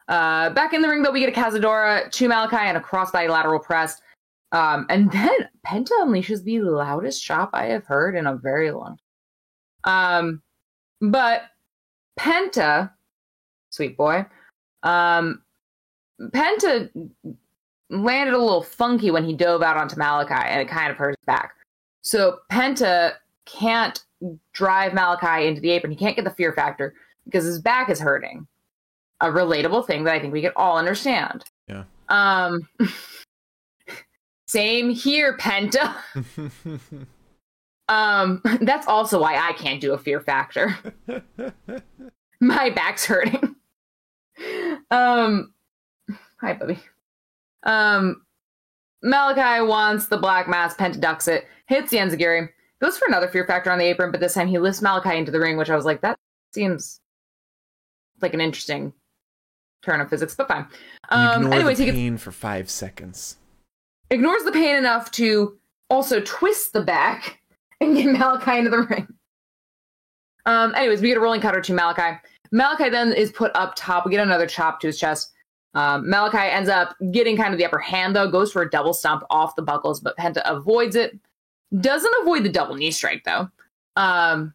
Uh, back in the ring, though, we get a Cazadora to Malakai and a crossbody lateral press. Um, and then Penta unleashes the loudest chop I have heard in a very long time. Um, but Penta, sweet boy, um, Penta landed a little funky when he dove out onto Malakai, and it kind of hurt his back. So Penta can't drive Malakai into the apron. He can't get the fear factor because his back is hurting. A relatable thing that I think we can all understand. Yeah. Um... Same here, Penta. um, that's also why I can't do a fear factor. My back's hurting. Um, hi, Bubby. Um, Malakai wants the black mask. Penta ducks it. Hits the Enziguri. Goes for another fear factor on the apron, but this time he lifts Malakai into the ring, which I was like, that seems like an interesting turn of physics, but fine. Um, Ignore anyways, the pain he gets- for five seconds. Ignores the pain enough to also twist the back and get Malakai into the ring. Um, anyways, we get a rolling cutter to Malakai. Malakai then is put up top. We get another chop to his chest. Um, Malakai ends up getting kind of the upper hand, though. Goes for a double stomp off the buckles, but Penta avoids it. Doesn't avoid the double knee strike, though. Um,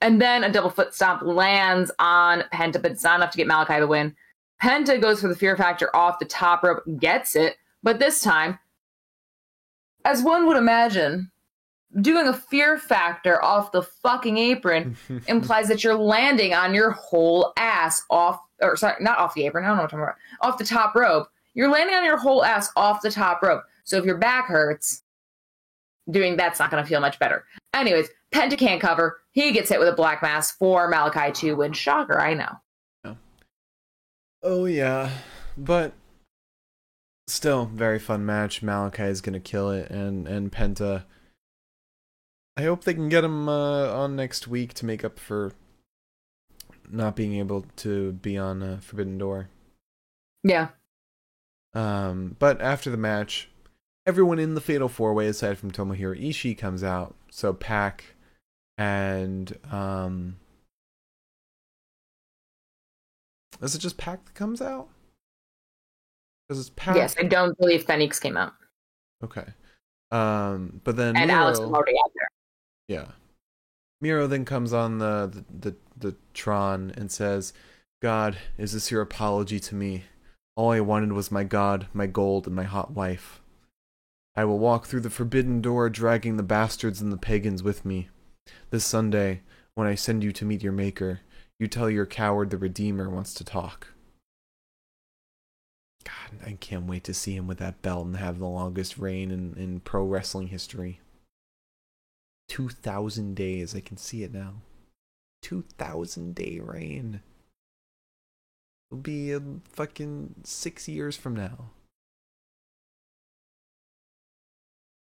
and then a double foot stomp lands on Penta, but it's not enough to get Malakai the win. Penta goes for the fear factor off the top rope, gets it, but this time, as one would imagine, doing a fear factor off the fucking apron implies that you're landing on your whole ass off, or sorry, not off the apron, I don't know what I'm talking about, off the top rope. You're landing on your whole ass off the top rope. So if your back hurts, doing that's not going to feel much better. Anyways, Penta can't cover. He gets hit with a black mask for Malakai to win. Shocker, I know. Oh, oh yeah, but... Still, very fun match. Malakai is gonna kill it, and, and Penta. I hope they can get him uh, on next week to make up for not being able to be on uh, Forbidden Door. Yeah. Um. But after the match, everyone in the Fatal Four Way aside from Tomohiro Ishii comes out. So Pac and um. Is it just Pac that comes out? It's Pac. Yes, I don't believe Fenix came out. Okay. Um, but then and Miro, Alex was already out there. Yeah. Miro then comes on the the, the the Tron and says, God, is this your apology to me? All I wanted was my God, my gold, and my hot wife. I will walk through the forbidden door, dragging the bastards and the pagans with me. This Sunday, when I send you to meet your maker, you tell your coward the Redeemer wants to talk. God, I can't wait to see him with that belt and have the longest reign in, in pro wrestling history. two thousand days. I can see it now. two thousand day reign. It'll be a fucking six years from now.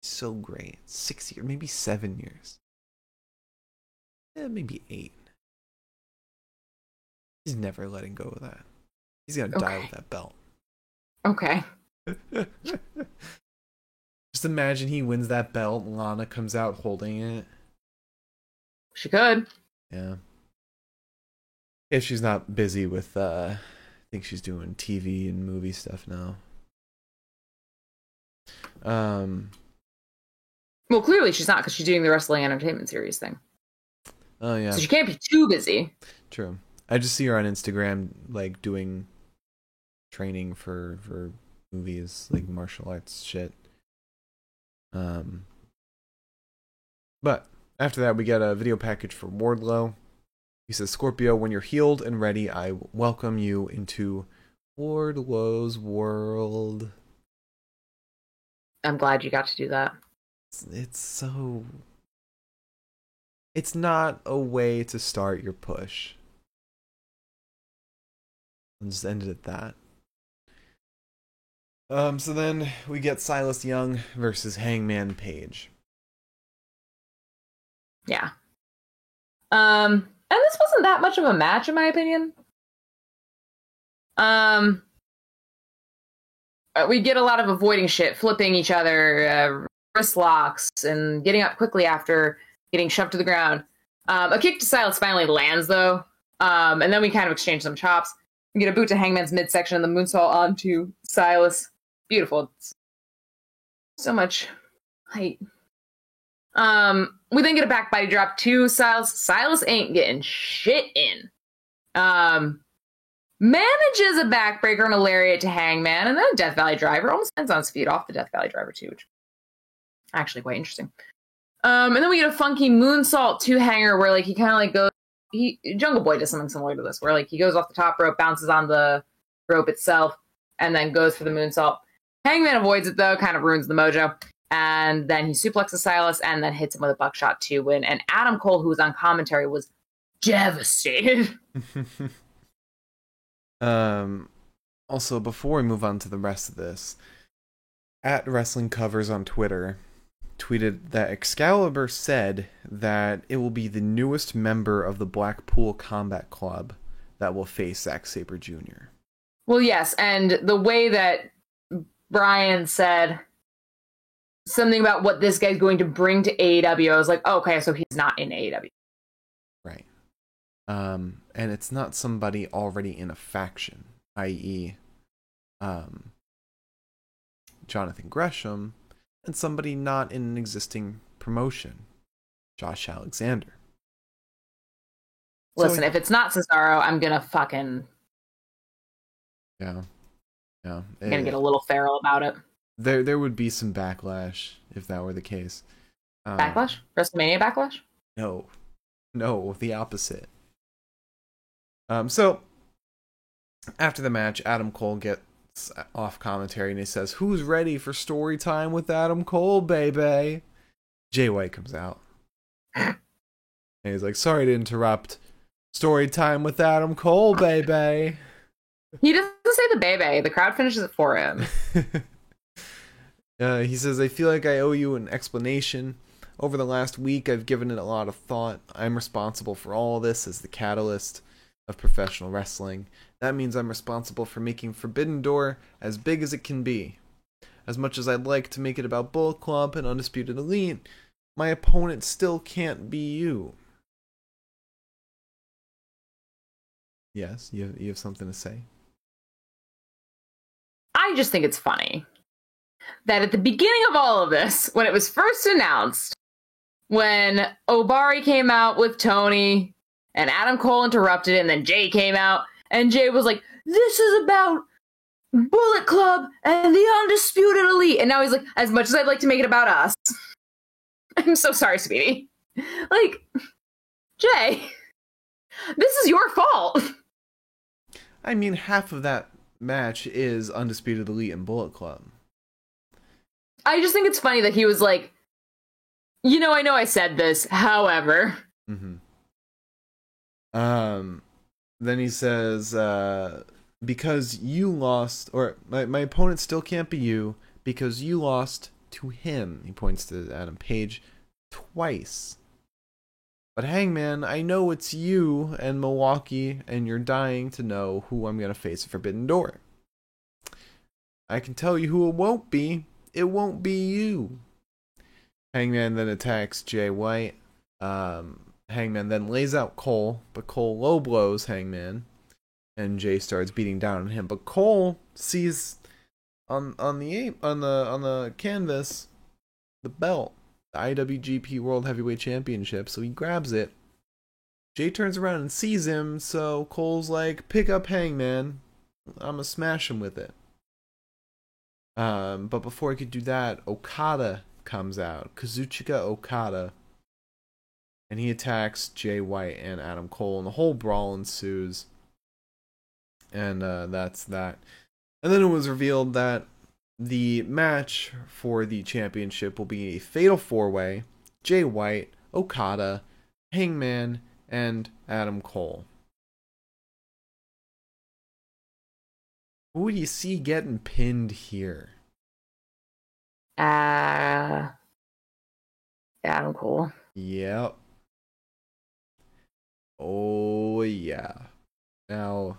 So great. Six years, maybe seven years. Eh, maybe eight. He's never letting go of that. He's gonna okay. die with that belt. Okay. Just imagine he wins that belt and Lana comes out holding it. She could. Yeah. If she's not busy with, uh, I think she's doing T V and movie stuff now. Um. Well, clearly she's not because she's doing the wrestling entertainment series thing. Oh, yeah. So she can't be too busy. True. I just see her on Instagram, like, doing... training for for movies, like martial arts shit. Um but after that we get a video package for Wardlow. He says, Scorpio, when you're healed and ready, I welcome you into Wardlow's world. I'm glad you got to do that. It's, it's so it's not a way to start your push. And just ended at that. Um, so then we get Silas Young versus Hangman Page. Yeah. Um, and this wasn't that much of a match, in my opinion. Um, we get a lot of avoiding shit, flipping each other, uh, wrist locks, and getting up quickly after getting shoved to the ground. Um, a kick to Silas finally lands, though, um, and then we kind of exchange some chops. We get a boot to Hangman's midsection and the moonsault onto Silas. Beautiful. It's so much height. Um, we then get a back body drop to Silas. Silas ain't getting shit in. Um, manages a backbreaker and a lariat to Hangman, and then a Death Valley driver. Almost ends on his feet off the Death Valley driver, too, which is actually quite interesting. Um, and then we get a funky moonsault to Hanger where, like, he kind of, like, goes... He, Jungle Boy does something similar to this, where, like, he goes off the top rope, bounces on the rope itself, and then goes for the moonsault. Hangman avoids it, though, kind of ruins the mojo. And then he suplexes Silas and then hits him with a buckshot to win. And Adam Cole, who was on commentary, was devastated. um, also, before we move on to the rest of this, at Wrestling Covers on Twitter... tweeted that Excalibur said that it will be the newest member of the Blackpool Combat Club that will face Zack Sabre Junior Well, yes, and the way that Brian said something about what this guy's going to bring to A E W, I was like, oh, okay, so he's not in A E W. Right. Um, and it's not somebody already in a faction, that is. Um, Jonathan Gresham, and somebody not in an existing promotion, Josh Alexander. Listen, so, if it's not Cesaro, I'm gonna fucking yeah, yeah. I'm gonna get a little feral about it. There, there would be some backlash if that were the case. Um, backlash? WrestleMania backlash? No, no, the opposite. Um, so after the match, Adam Cole gets off commentary and he says, "Who's ready for story time with Adam Cole, baby?" Jay White comes out and he's like, "Sorry to interrupt. Story time with Adam Cole, baby." He doesn't say the baby. The crowd finishes it for him. uh, he says, "I feel like I owe you an explanation. Over the last week, I've given it a lot of thought. I'm responsible for all this as the catalyst of professional wrestling. That means I'm responsible for making Forbidden Door as big as it can be. As much as I'd like to make it about Bullet Club and Undisputed Elite, my opponent still can't be you." Yes, you have, you have something to say? I just think it's funny that at the beginning of all of this, when it was first announced, when Obari came out with Tony and Adam Cole interrupted it, and then Jay came out, and Jay was like, "This is about Bullet Club and the Undisputed Elite." And now he's like, "As much as I'd like to make it about us." I'm so sorry, sweetie. Like, Jay, this is your fault. I mean, half of that match is Undisputed Elite and Bullet Club. I just think it's funny that he was like, you know, I know I said this, however. Mm-hmm. Um... Then he says, uh, because you lost, or my, my opponent still can't be you, because you lost to him. He points to Adam Page twice. But Hangman, I know it's you and Milwaukee, and you're dying to know who I'm going to face at Forbidden Door. I can tell you who it won't be. It won't be you. Hangman then attacks Jay White. Um... Hangman then lays out Cole, but Cole low blows Hangman, and Jay starts beating down on him. But Cole sees on on the ape, on the on the canvas the belt, the I W G P World Heavyweight Championship. So he grabs it. Jay turns around and sees him. So Cole's like, "Pick up Hangman. I'm gonna smash him with it." Um, but before he could do that, Okada comes out. Kazuchika Okada. And he attacks Jay White and Adam Cole, and the whole brawl ensues. And uh, that's that. And then it was revealed that the match for the championship will be a fatal four-way. Jay White, Okada, Hangman, and Adam Cole. Who do you see getting pinned here? Uh, Adam Cole. Yep. Oh, yeah. Now,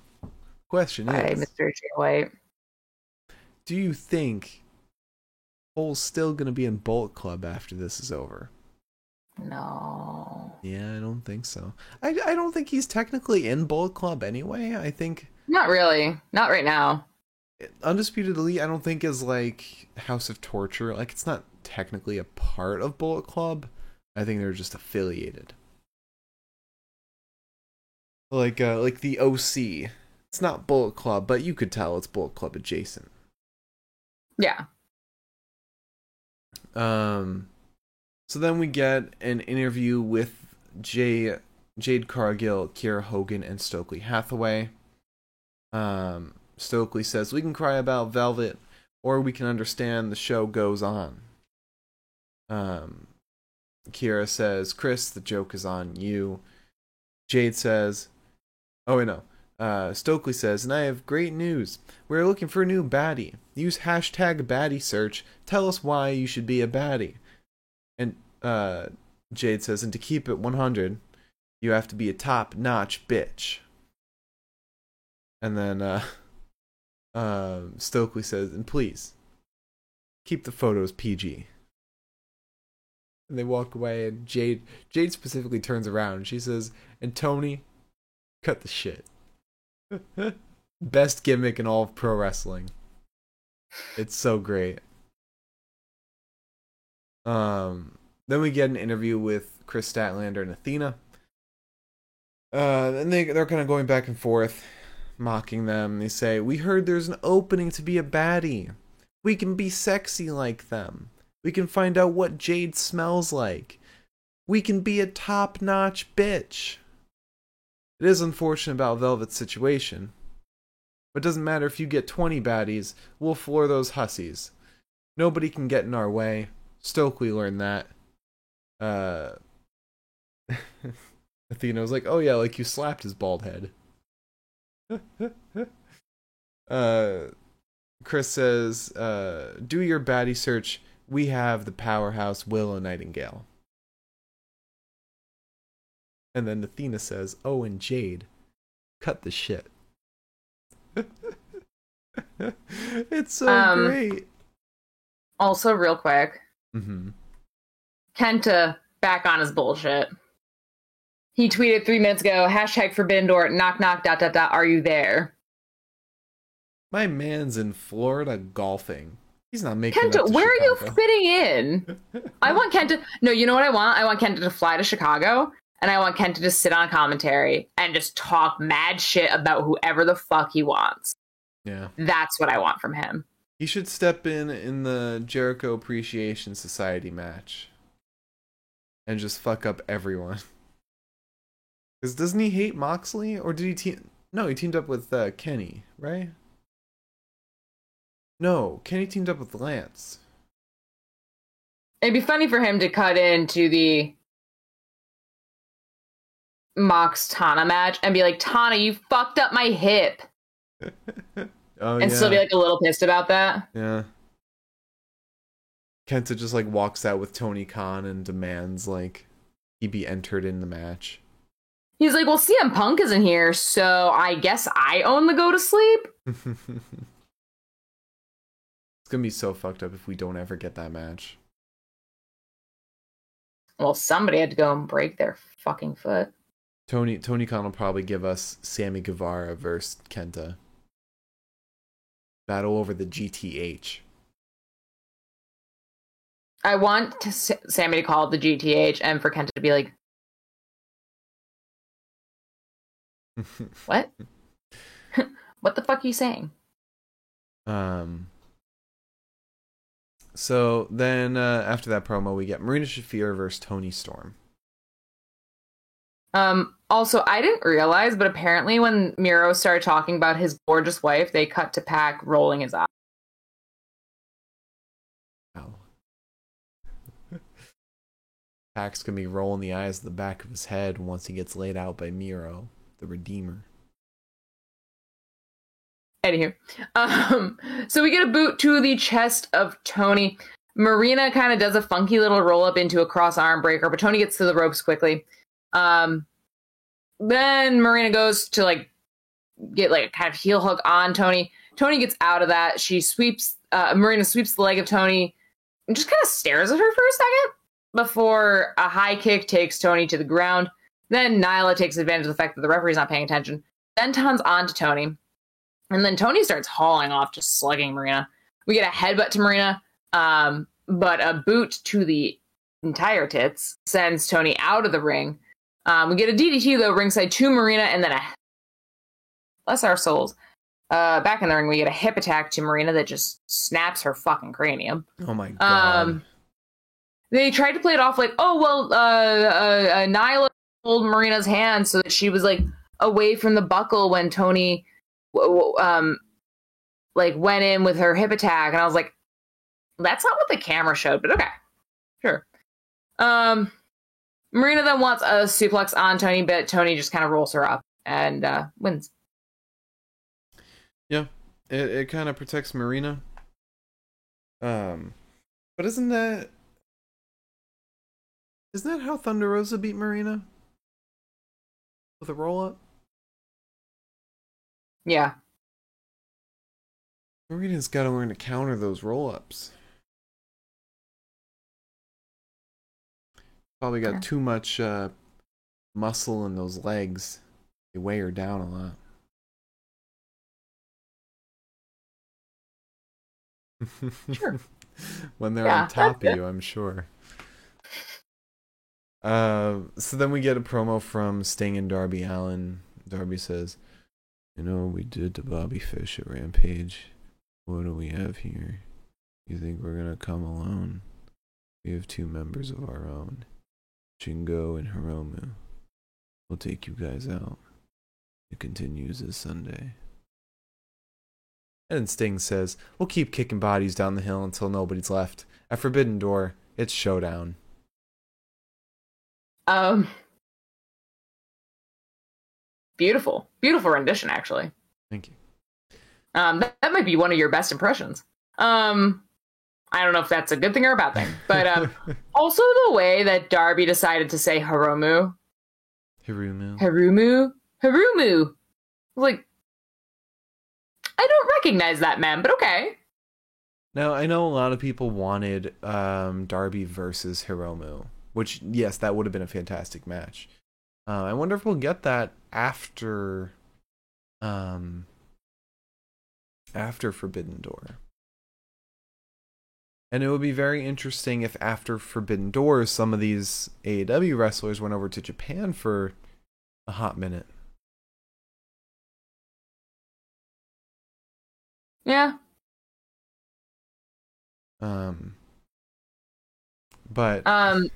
question is... Hi, Mister Jay White. do you think Cole's still going to be in Bullet Club after this is over? No. Yeah, I don't think so. I, I don't think he's technically in Bullet Club anyway. I think... Not really. Not right now. Undisputed Elite, I don't think, is like House of Torture. Like, it's not technically a part of Bullet Club. I think they're just affiliated. Like, uh, like the O C. It's not Bullet Club, but you could tell it's Bullet Club adjacent. Yeah. Um... So then we get an interview with Jay, Jade Cargill, Kiera Hogan, and Stokely Hathaway. Um, Stokely says, we can cry about Velvet, or we can understand the show goes on. Um, Kiera says, Chris, the joke is on you. Jade says, oh, wait, no. Uh, Stokely says, and I have great news. We're looking for a new baddie. Use hashtag baddie search. Tell us why you should be a baddie. And uh, Jade says, and to keep it one hundred, you have to be a top-notch bitch. And then uh, uh, Stokely says, and please, keep the photos P G. And they walk away, and Jade Jade specifically turns around, and she says, and Tony, cut the shit. Best gimmick in all of pro wrestling. It's so great. Um, then we get an interview with Chris Statlander and Athena. Uh, and they, they're kind of going back and forth, mocking them. They say, we heard there's an opening to be a baddie. We can be sexy like them. We can find out what Jade smells like. We can be a top-notch bitch. It is unfortunate about Velvet's situation. But it doesn't matter if you get twenty baddies, we'll floor those hussies. Nobody can get in our way. Stokely learned that. Uh, Athena was like, oh yeah, like you slapped his bald head. uh, Chris says, uh, do your baddie search. We have the powerhouse Willow Nightingale. And then Athena says, oh, and Jade, cut the shit. It's so um, great. Also, real quick. Mm-hmm. Penta back on his bullshit. He tweeted three minutes ago, hashtag Forbidden Door, knock knock dot dot dot, are you there? My man's in Florida golfing. He's not making Penta, where are you fitting in? I want Penta, no, you know what I want? I want Penta to fly to Chicago, and I want Penta to sit on commentary and just talk mad shit about whoever the fuck he wants. Yeah. That's what I want from him. He should step in in the Jericho Appreciation Society match and just fuck up everyone. Because doesn't he hate Moxley? Or did he team... No, he teamed up with uh, Kenny, right? No, Kenny teamed up with Lance. It'd be funny for him to cut into the Mox-Tana match and be like, Tana, you fucked up my hip. Oh, and yeah. Still be like a little pissed about that. Yeah. Kenta just like walks out with Tony Khan and demands like he be entered in the match. He's like, well, C M Punk isn't here, so I guess I own the go to sleep. It's gonna be so fucked up if we don't ever get that match. Well, somebody had to go and break their fucking foot. Tony Tony Khan will probably give us Sammy Guevara versus Kenta. Battle over the G T H. I want to S- Sammy to call it the G T H and for Kenta to be like, what? What the fuck are you saying? Um. So then uh, after that promo, we get Marina Shafir versus Toni Storm. Um, also, I didn't realize, but apparently when Miro started talking about his gorgeous wife, they cut to Pac rolling his eyes. Wow. Pac's gonna be rolling the eyes at the back of his head once he gets laid out by Miro, the Redeemer. Anywho. Um, so we get a boot to the chest of Tony. Marina kind of does a funky little roll-up into a cross-arm breaker, but Tony gets to the ropes quickly. Um, then Marina goes to like get like a kind of heel hook on Tony. Tony gets out of that. She sweeps, uh, Marina sweeps the leg of Tony and just kind of stares at her for a second before a high kick takes Tony to the ground. Then Nyla takes advantage of the fact that the referee's not paying attention. Senton's on to Tony. And then Tony starts hauling off, just slugging Marina. We get a headbutt to Marina, um, but a boot to the entire tits sends Tony out of the ring. Um, we get a D D T, though, ringside to Marina, and then a... Bless our souls. Uh, back in the ring, we get a hip attack to Marina that just snaps her fucking cranium. Oh, my God. Um, they tried to play it off like, oh, well, uh, uh, uh, Nyla pulled Marina's hand so that she was, like, away from the buckle when Tony... um like went in with her hip attack, and I was like, that's not what the camera showed, but okay, sure. um Marina then wants a suplex on Tony, but Tony just kind of rolls her up and uh wins. Yeah, it, it kind of protects Marina, um but isn't that isn't that how Thunder Rosa beat Marina, with a roll up? Yeah. Marina's got to learn to counter those roll-ups. Probably got yeah. too much uh, muscle in those legs. They weigh her down a lot. Sure. When they're yeah, on top of you, I'm sure. Uh, so then we get a promo from Sting and Darby Allin. Darby says... You know, we did to Bobby Fish at Rampage. What do we have here? You think we're gonna come alone? We have two members of our own, Shingo and Hiromu. We'll take you guys out. It continues this Sunday. And Sting says, we'll keep kicking bodies down the hill until nobody's left. At Forbidden Door, it's showdown. Um... Beautiful. Beautiful rendition, actually. Thank you. Um, that, that might be one of your best impressions. Um, I don't know if that's a good thing or a bad thing. But um, also the way that Darby decided to say Hiromu. Hiromu. Hiromu. Hiromu. Like, I don't recognize that man, but okay. Now, I know a lot of people wanted um, Darby versus Hiromu, which, yes, that would have been a fantastic match. Uh, I wonder if we'll get that after, um, after Forbidden Door. And it would be very interesting if after Forbidden Door, some of these A E W wrestlers went over to Japan for a hot minute. Yeah. Um. But. Um.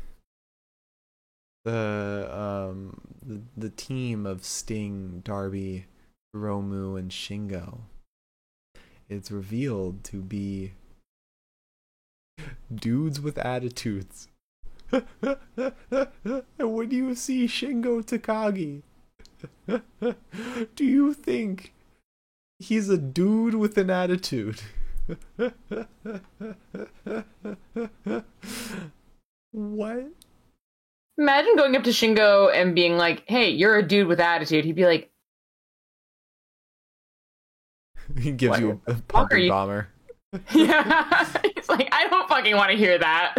The um the, the team of Sting, Darby, Hiromu, and Shingo. It's revealed to be dudes with attitudes. When you see Shingo Takagi, do you think he's a dude with an attitude? What? Imagine going up to Shingo and being like, hey, you're a dude with attitude. He'd be like... He gives what? You a, a pumpkin you... bomber. Yeah. He's like, I don't fucking want to hear that.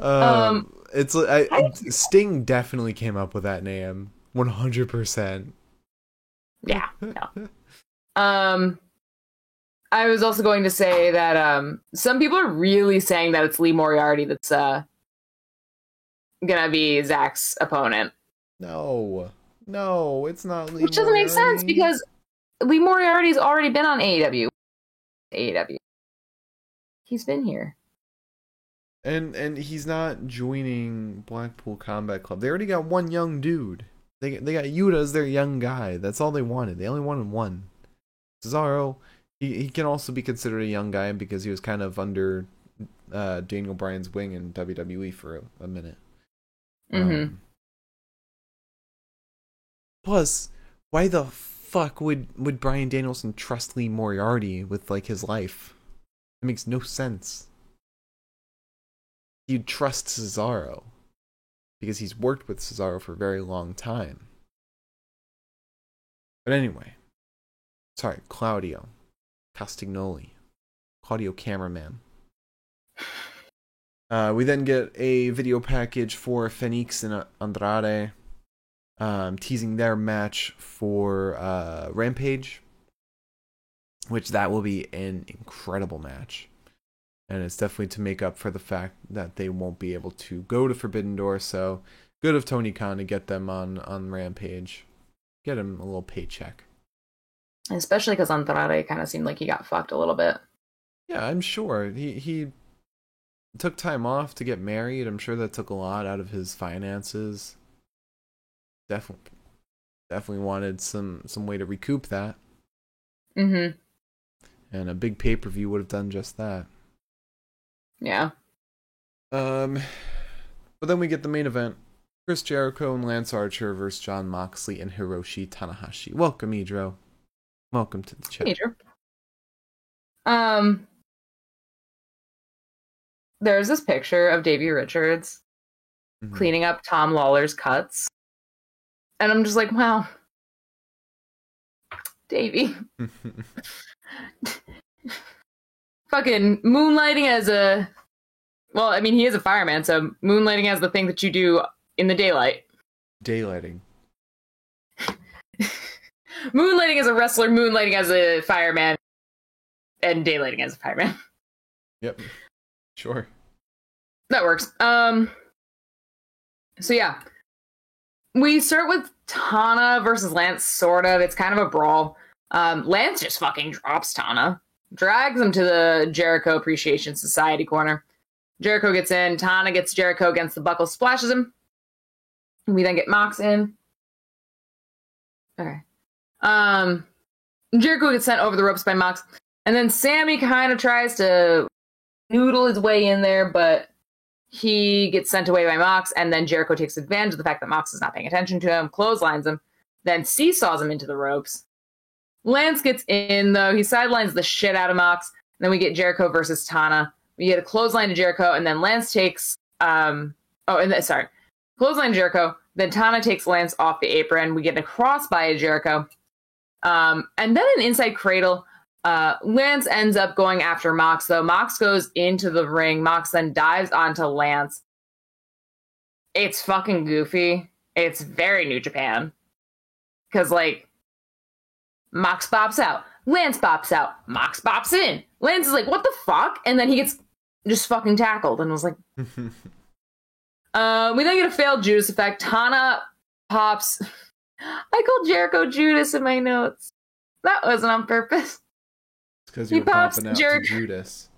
Um, um, it's I, I, Sting definitely came up with that name. one hundred percent. Yeah. No. um, I was also going to say that um, some people are really saying that it's Lee Moriarty that's... Uh, gonna be Zack's opponent. No. No, it's not Lee Which doesn't Moriarty. Make sense, because Lee Moriarty's already been on A E W. A E W. He's been here. And and he's not joining Blackpool Combat Club. They already got one young dude. They they got Yuta as their young guy. That's all they wanted. They only wanted one. Cesaro, he, he can also be considered a young guy because he was kind of under uh, Daniel Bryan's wing in W W E for a, a minute. Mm-hmm. Um, plus, why the fuck would would Brian Danielson trust Lee Moriarty with like his life? It makes no sense. You'd trust Cesaro because he's worked with Cesaro for a very long time. But anyway, sorry, Claudio. Castagnoli, Claudio Cameraman. Uh, we then get a video package for Fenix and Andrade, um, teasing their match for uh, Rampage, which that will be an incredible match. And it's definitely to make up for the fact that they won't be able to go to Forbidden Door. So good of Tony Khan to get them on, on Rampage. Get him a little paycheck. Especially because Andrade kind of seemed like he got fucked a little bit. Yeah, I'm sure. He he took time off to get married. I'm sure that took a lot out of his finances. Definitely, definitely wanted some, some way to recoup that. Mm-hmm. And a big pay-per-view would have done just that. Yeah. Um, but then we get the main event. Chris Jericho and Lance Archer versus Jon Moxley and Hiroshi Tanahashi. Welcome, Idro. Welcome to the chat. Idro. Um, there's this picture of Davey Richards mm-hmm. cleaning up Tom Lawler's cuts. And I'm just like, wow. Davey. Fucking moonlighting as a... Well, I mean, he is a fireman, so moonlighting as the thing that you do in the daylight. Daylighting. Moonlighting as a wrestler, moonlighting as a fireman, and daylighting as a fireman. Yep. Sure. That works. Um. So, yeah. We start with Tana versus Lance, sort of. It's kind of a brawl. Um, Lance just fucking drops Tana. Drags him to the Jericho Appreciation Society corner. Jericho gets in. Tana gets Jericho against the buckle, splashes him. We then get Mox in. Okay. Um, Jericho gets sent over the ropes by Mox. And then Sammy kind of tries to noodle his way in there, but he gets sent away by Mox. And then Jericho takes advantage of the fact that Mox is not paying attention to him, clotheslines him, then seesaws him into the ropes. Lance gets in, though. He sidelines the shit out of Mox. And then we get Jericho versus Tana. We get a clothesline to Jericho, and then Lance takes... Um, oh, and then, sorry. Clothesline to Jericho. Then Tana takes Lance off the apron. We get a cross by Jericho. Um, and then an inside cradle. Uh, Lance ends up going after Mox, though. Mox goes into the ring. Mox then dives onto Lance. It's fucking goofy. It's very New Japan. Because, like... Mox bops out. Lance bops out. Mox bops in. Lance is like, what the fuck? And then he gets just fucking tackled and was like... uh, we then get a failed Judas effect. Tana pops... I called Jericho Judas in my notes. That wasn't on purpose. It's because you were popping out Jer- to Judas.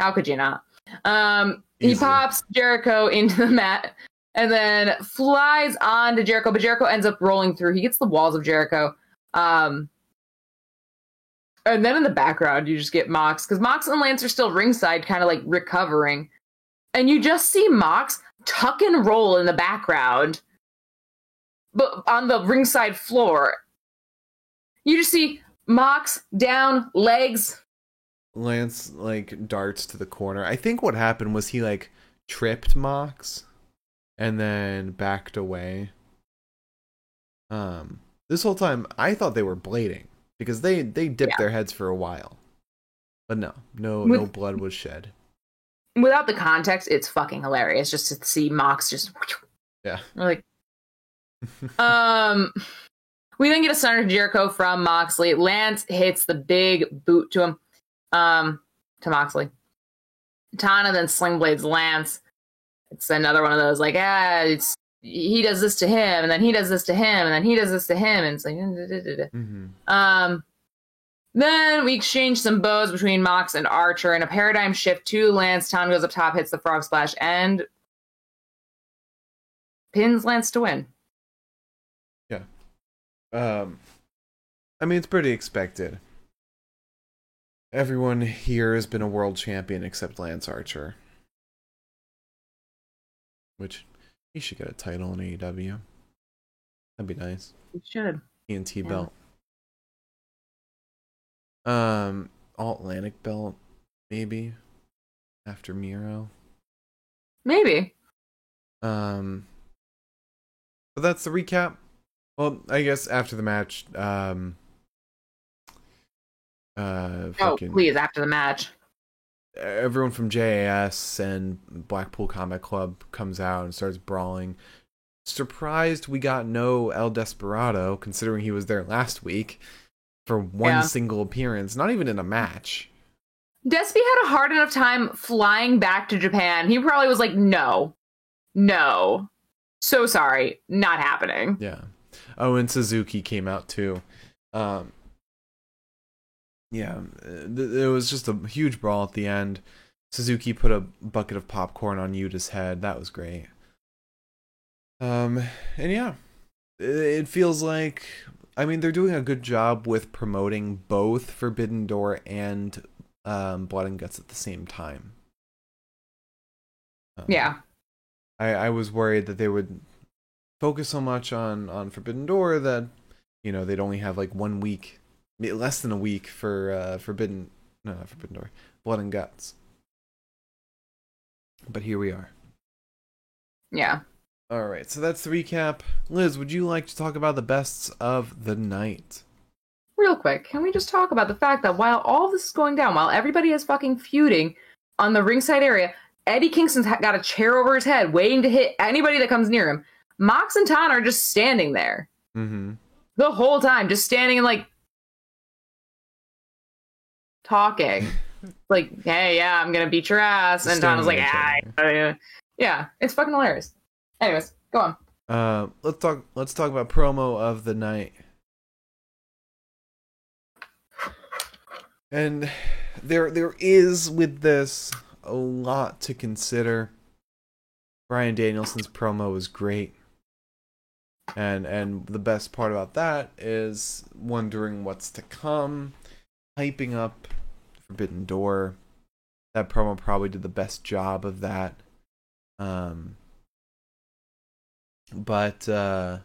How could you not? Um, he pops Jericho into the mat and then flies on to Jericho, but Jericho ends up rolling through. He gets the walls of Jericho. Um, and then in the background, you just get Mox, because Mox and Lance are still ringside, kind of like recovering. And you just see Mox tuck and roll in the background, but on the ringside floor. You just see Mox down, legs. Lance, like, darts to the corner. I think what happened was he, like, tripped Mox and then backed away. Um... This whole time, I thought they were blading, because they, they dipped yeah. their heads for a while. But no, no With, no blood was shed. Without the context, it's fucking hilarious just to see Mox just... Yeah. Like, um, we then get a stunner to Jericho from Moxley. Lance hits the big boot to him, um, to Moxley. Tana then sling blades Lance. It's another one of those, like, ah, it's... he does this to him, and then he does this to him, and then he does this to him, and it's like... Mm-hmm. Um, then we exchange some bows between Mox and Archer, and a paradigm shift to Lance. Tana goes up top, hits the frog splash, and pins Lance to win. Yeah. Um, I mean, it's pretty expected. Everyone here has been a world champion except Lance Archer. Which... he should get a title in A E W. That'd be nice. He should. E N T yeah. belt. Um, All-Atlantic belt, maybe. After Miro. Maybe. Um, but that's the recap. Well, I guess after the match, um, Uh, fucking, oh, please, after the match. Everyone from J A S and Blackpool Combat Club comes out and starts brawling. Surprised we got no El Desperado, considering he was there last week for one yeah. single appearance, not even in a match. Despy had a hard enough time flying back to Japan. He probably was like, no, no, so sorry, not happening. Yeah. Oh, and Suzuki came out too. Um, yeah, it was just a huge brawl at the end. Suzuki put a bucket of popcorn on Yuta's head. That was great. Um, and yeah, it feels like, I mean, they're doing a good job with promoting both Forbidden Door and um, Blood and Guts at the same time. Um, yeah. I, I was worried that they would focus so much on, on Forbidden Door that, you know, they'd only have like one week, less than a week for uh, Forbidden, no, not Forbidden Door, Blood and Guts. But here we are. Yeah. All right, so that's the recap. Liz, would you like to talk about the bests of the night? Real quick, can we just talk about the fact that while all this is going down, while everybody is fucking feuding on the ringside area, Eddie Kingston's got a chair over his head waiting to hit anybody that comes near him. Mox and Tana are just standing there. Mm-hmm. The whole time, just standing and, like, talking. Like, hey, yeah, I'm going to beat your ass. And Tana's like, ah. Yeah. yeah, it's fucking hilarious. Anyways, go on. Uh, let's talk. Let's talk about promo of the night. And there, there is with this a lot to consider. Brian Danielson's promo was great, and and the best part about that is wondering what's to come, hyping up Forbidden Door. That promo probably did the best job of that. Um. But uh,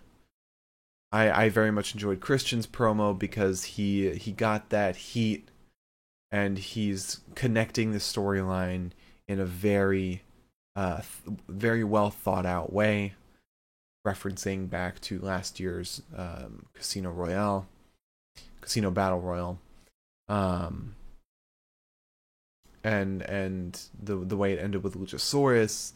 I I very much enjoyed Christian's promo because he he got that heat and he's connecting the storyline in a very uh th- very well thought out way, referencing back to last year's um, Casino Royale, Casino Battle Royale, um, and and the the way it ended with Luchasaurus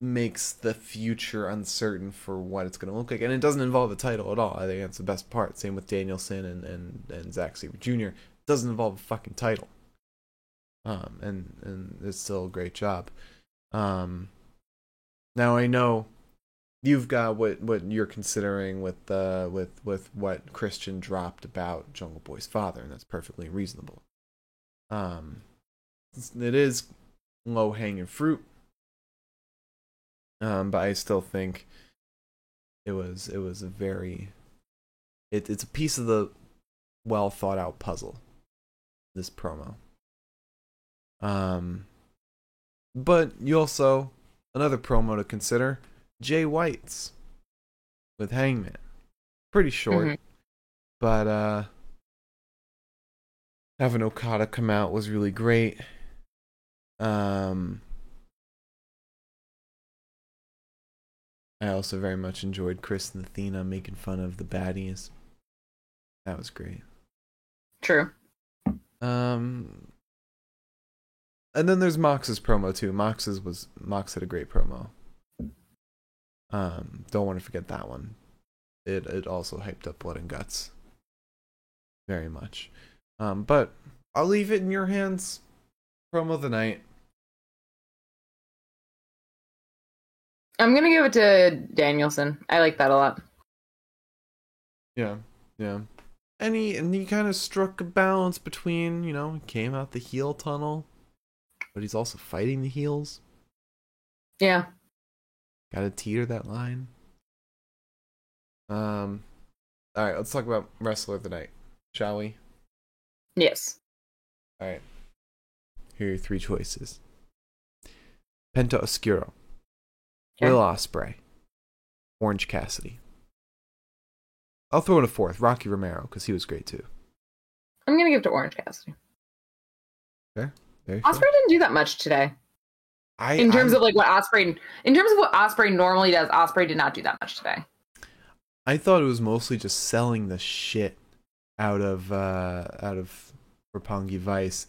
makes the future uncertain for what it's going to look like, and it doesn't involve a title at all. I think that's the best part. Same with Danielson and and, and Zack Sabre Junior It doesn't involve a fucking title, um, and and it's still a great job. Um, now I know you've got what, what you're considering with uh with with what Christian dropped about Jungle Boy's father, and that's perfectly reasonable. Um, it is low hanging fruit. Um, but I still think it was it was a very it it's a piece of the well thought out puzzle, this promo. Um, but you also another promo to consider, Jay White's with Hangman, pretty short, mm-hmm. but uh, having Okada come out was really great. Um. I also very much enjoyed Chris and Athena making fun of the baddies. That was great. True. Um, and then there's Mox's promo too. Mox's was Mox had a great promo. Um, don't want to forget that one. It it also hyped up Blood and Guts very much. Um, but I'll leave it in your hands. Promo of the night. I'm going to give it to Danielson. I like that a lot. Yeah, yeah. And he, and he kind of struck a balance between, you know, came out the heel tunnel, but he's also fighting the heels. Yeah. Got to teeter that line. Um. All right, let's talk about Wrestler of the Night, shall we? Yes. All right. Here are your three choices. Penta Oscuro. Okay. Will Ospreay, Orange Cassidy. I'll throw in a fourth, Rocky Romero, because he was great too. I'm going to give it to Orange Cassidy. Okay. There Ospreay go. Didn't do that much today. I In terms I, of like what Ospreay in terms of what Ospreay normally does, Ospreay did not do that much today. I thought it was mostly just selling the shit out of uh, out of Roppongi Vice,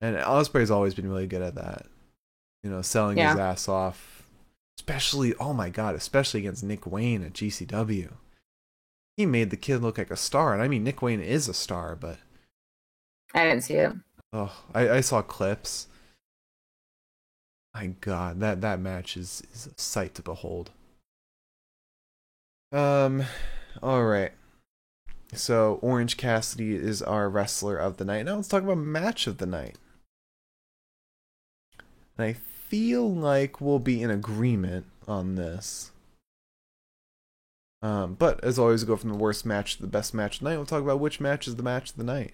and Ospreay's always been really good at that. You know, selling yeah. his ass off, especially oh my god, especially against Nick Wayne at G C W. He made the kid look like a star, and I mean Nick Wayne is a star, but I didn't see it. Oh, I, I saw clips. My god, that, that match is, is a sight to behold. Um, alright. So, Orange Cassidy is our wrestler of the night. Now let's talk about match of the night. And I feel like we'll be in agreement on this. Um, but, as always, we go from the worst match to the best match of the night. We'll talk about which match is the match of the night.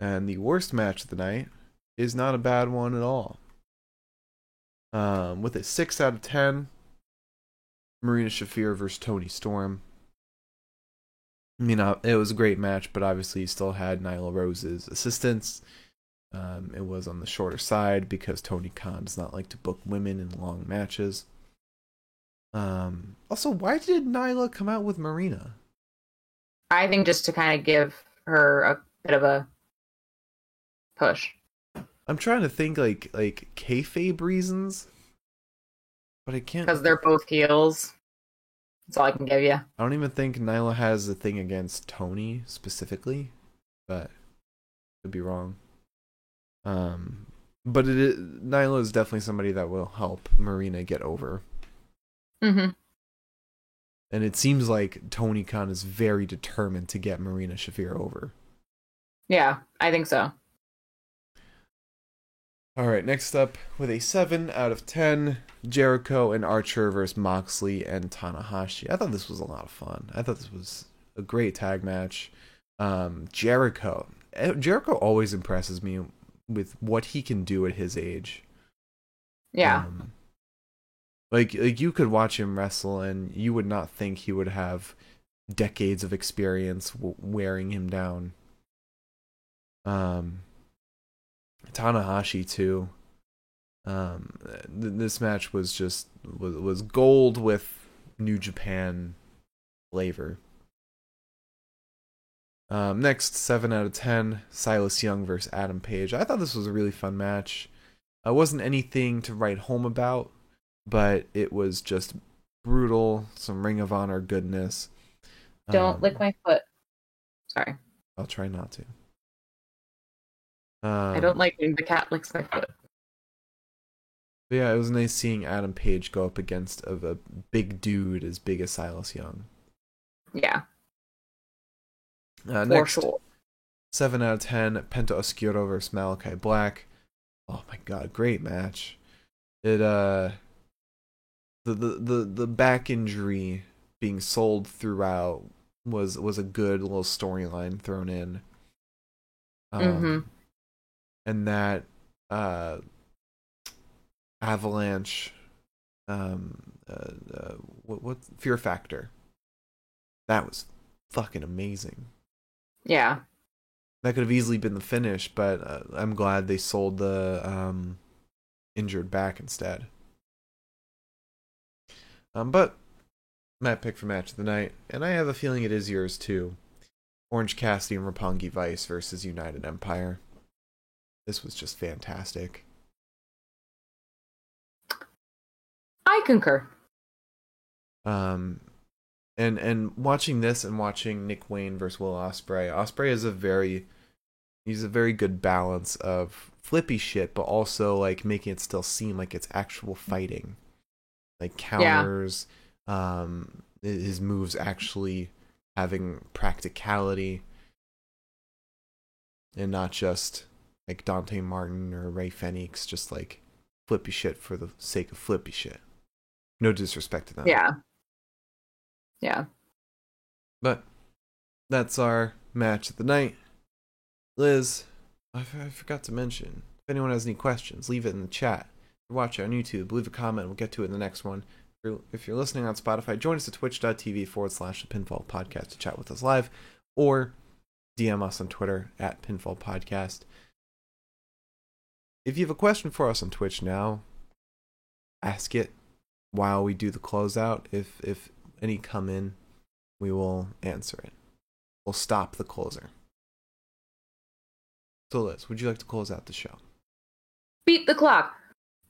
And the worst match of the night is not a bad one at all. Um, with a six out of ten, Marina Shafir versus Toni Storm. I mean, it was a great match, but obviously you still had Nyla Rose's assistance. Um, it was on the shorter side because Tony Khan does not like to book women in long matches. Um, also, why did Nyla come out with Marina? I think just to kind of give her a bit of a push. I'm trying to think like like kayfabe reasons, but I can't. Because they're both heels. That's all I can give you. I don't even think Nyla has a thing against Tony specifically, but could be wrong. Um, but it is, Nyla is definitely somebody that will help Marina get over. Mm-hmm. And it seems like Tony Khan is very determined to get Marina Shafir over. Yeah, I think so. All right, next up with a seven out of ten, Jericho and Archer versus Moxley and Tanahashi. I thought this was a lot of fun. I thought this was a great tag match. Um, Jericho. Jericho always impresses me with what he can do at his age. Yeah. Um, like, like, you could watch him wrestle and you would not think he would have decades of experience w- wearing him down. Um... Tanahashi too. Um, th- this match was just was, was gold with New Japan flavor. Um, next, seven out of ten, Silas Young versus Adam Page. I thought this was a really fun match. It wasn't anything to write home about, but it was just brutal. Some Ring of Honor goodness. Don't um, lick my foot. Sorry. I'll try not to. Um, I don't like when the cat licks my foot. But yeah, it was nice seeing Adam Page go up against a, a big dude as big as Silas Young. Yeah. Uh, next, sure. seven out of ten, Penta Oscuro versus Malakai Black. Oh my god, great match. It, uh... The, the, the, the back injury being sold throughout was, was a good little storyline thrown in. Um, mm-hmm. And that uh, Avalanche, um, uh, uh, what, what Fear Factor? That was fucking amazing. Yeah, that could have easily been the finish, but uh, I'm glad they sold the um, injured back instead. Um, but my pick for match of the night, and I have a feeling it is yours too: Orange Cassidy and Roppongi Vice versus United Empire. This was just fantastic. I concur. Um, and and watching this and watching Nick Wayne versus Will Ospreay. Ospreay is a very, he's a very good balance of flippy shit, but also like making it still seem like it's actual fighting, like counters. Yeah. Um, his moves actually having practicality, and not just like Dante Martin or Ray Fenix, just like flippy shit for the sake of flippy shit. No disrespect to them. Yeah. Yeah. But that's our match of the night. Liz, I, f- I forgot to mention, if anyone has any questions, leave it in the chat. If you're watching on YouTube, leave a comment. We'll get to it in the next one. If you're, if you're listening on Spotify, join us at twitch.tv forward slash the Pinfall Podcast to chat with us live, or D M us on Twitter at Pinfall Podcast. If you have a question for us on Twitch now, ask it while we do the closeout. If if any come in, we will answer it. will stop the closer. So Liz, would you like to close out the show? Beat the clock.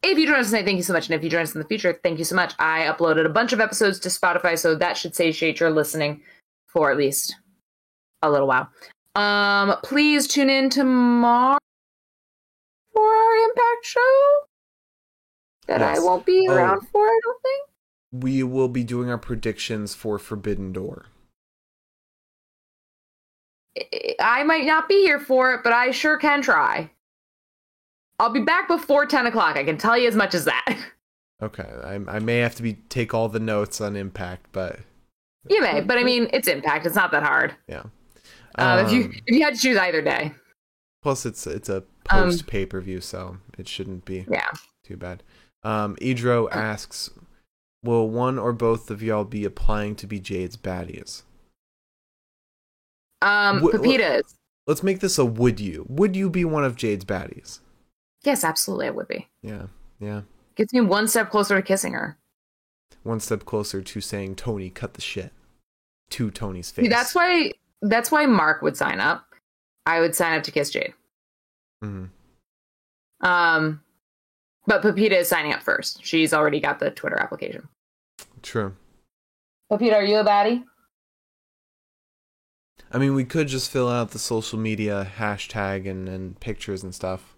If you join us tonight, thank you so much. And if you join us in the future, thank you so much. I uploaded a bunch of episodes to Spotify, so that should satiate your listening for at least a little while. Um, please tune in tomorrow for our Impact show that yes. I won't be around oh. for, I don't think. We will be doing our predictions for Forbidden Door. I might not be here for it, but I sure can try. I'll be back before ten o'clock. I can tell you as much as that. Okay. I, I may have to be take all the notes on Impact, but... You may, but I mean, it's Impact. It's not that hard. Yeah. Um, uh, if you if you had to choose either day. Plus, it's it's a post-pay-per-view, um, so it shouldn't be yeah. too bad. Um, Idro asks, will one or both of y'all be applying to be Jade's baddies? Um, w- Pepitas. Let's make this a would you. Would you be one of Jade's baddies? Yes, absolutely, I would be. Yeah, yeah. Gets me one step closer to kissing her. One step closer to saying, Tony, cut the shit. To Tony's face. See, that's why That's why Mark would sign up. I would sign up to kiss Jade. Mm-hmm. Um, But Pepita is signing up first. She's already got the Twitter application. True. Pepita, are you a baddie? I mean, we could just fill out the social media hashtag and, and pictures and stuff.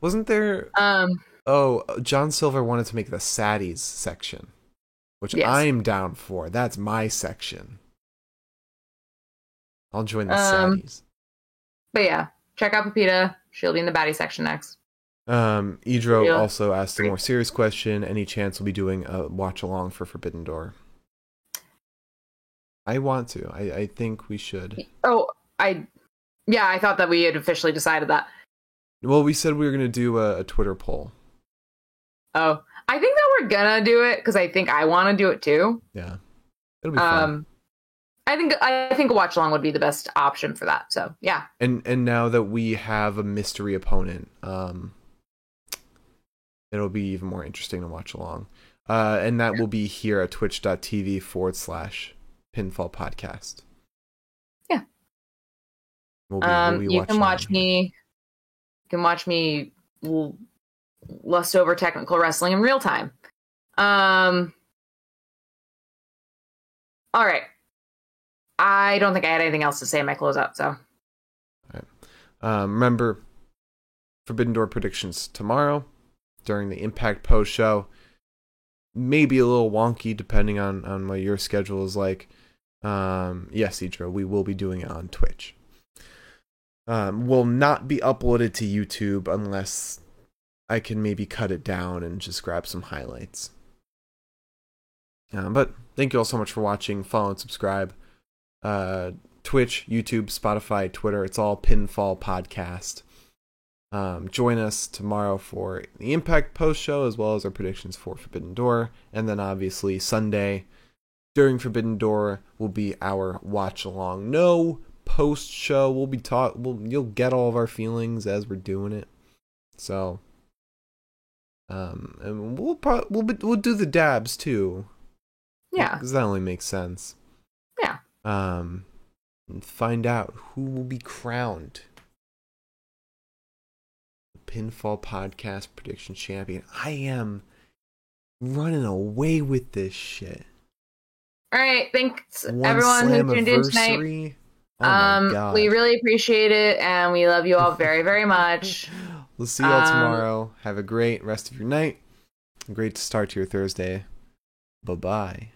Wasn't there... Um, oh, John Silver wanted to make the Saddies section, which yes. I'm down for. That's my section. I'll join the um, Saddies. But yeah, check out Pepita. She'll be in the baddie section next. Um, Idro She'll- also asked a more serious question. Any chance we'll be doing a watch-along for Forbidden Door? I want to. I, I think we should. Oh, I... Yeah, I thought that we had officially decided that. Well, we said we were going to do a, a Twitter poll. Oh, I think that we're going to do it because I think I want to do it too. Yeah. It'll be fun. Um, I think I think a watch along would be the best option for that. So, yeah. And and now that we have a mystery opponent, um, it'll be even more interesting to watch along. Uh, and that yeah. will be here at twitch.tv forward slash pinfall podcast. Yeah. We'll be, um, we'll be you can watch me. You can watch me lust over technical wrestling in real time. Um, all right. I don't think I had anything else to say in my closeout, so. All right. Um, remember, Forbidden Door predictions tomorrow during the Impact post show. Maybe a little wonky depending on, on what your schedule is like. Um, yes, Idro, we will be doing it on Twitch. Um, will not be uploaded to YouTube unless I can maybe cut it down and just grab some highlights. Um, but thank you all so much for watching. Follow and subscribe. Uh, Twitch, YouTube, Spotify, Twitter. It's all Pinfall Podcast. Um, join us tomorrow for the Impact post show as well as our predictions for Forbidden Door. And then obviously Sunday during Forbidden Door will be our watch along. No post show, we'll be taught we'll, you'll get all of our feelings as we're doing it, so um and we'll probably we'll, be, we'll do the dabs too, yeah, because that only makes sense. Yeah um and find out who will be crowned the Pinfall Podcast prediction champion. I am running away with this shit. All right, thanks One everyone who tuned in tonight. Oh um, God. We really appreciate it, and we love you all very, very much. We'll see you all um, tomorrow. Have a great rest of your night. A great start to your Thursday. Bye-bye.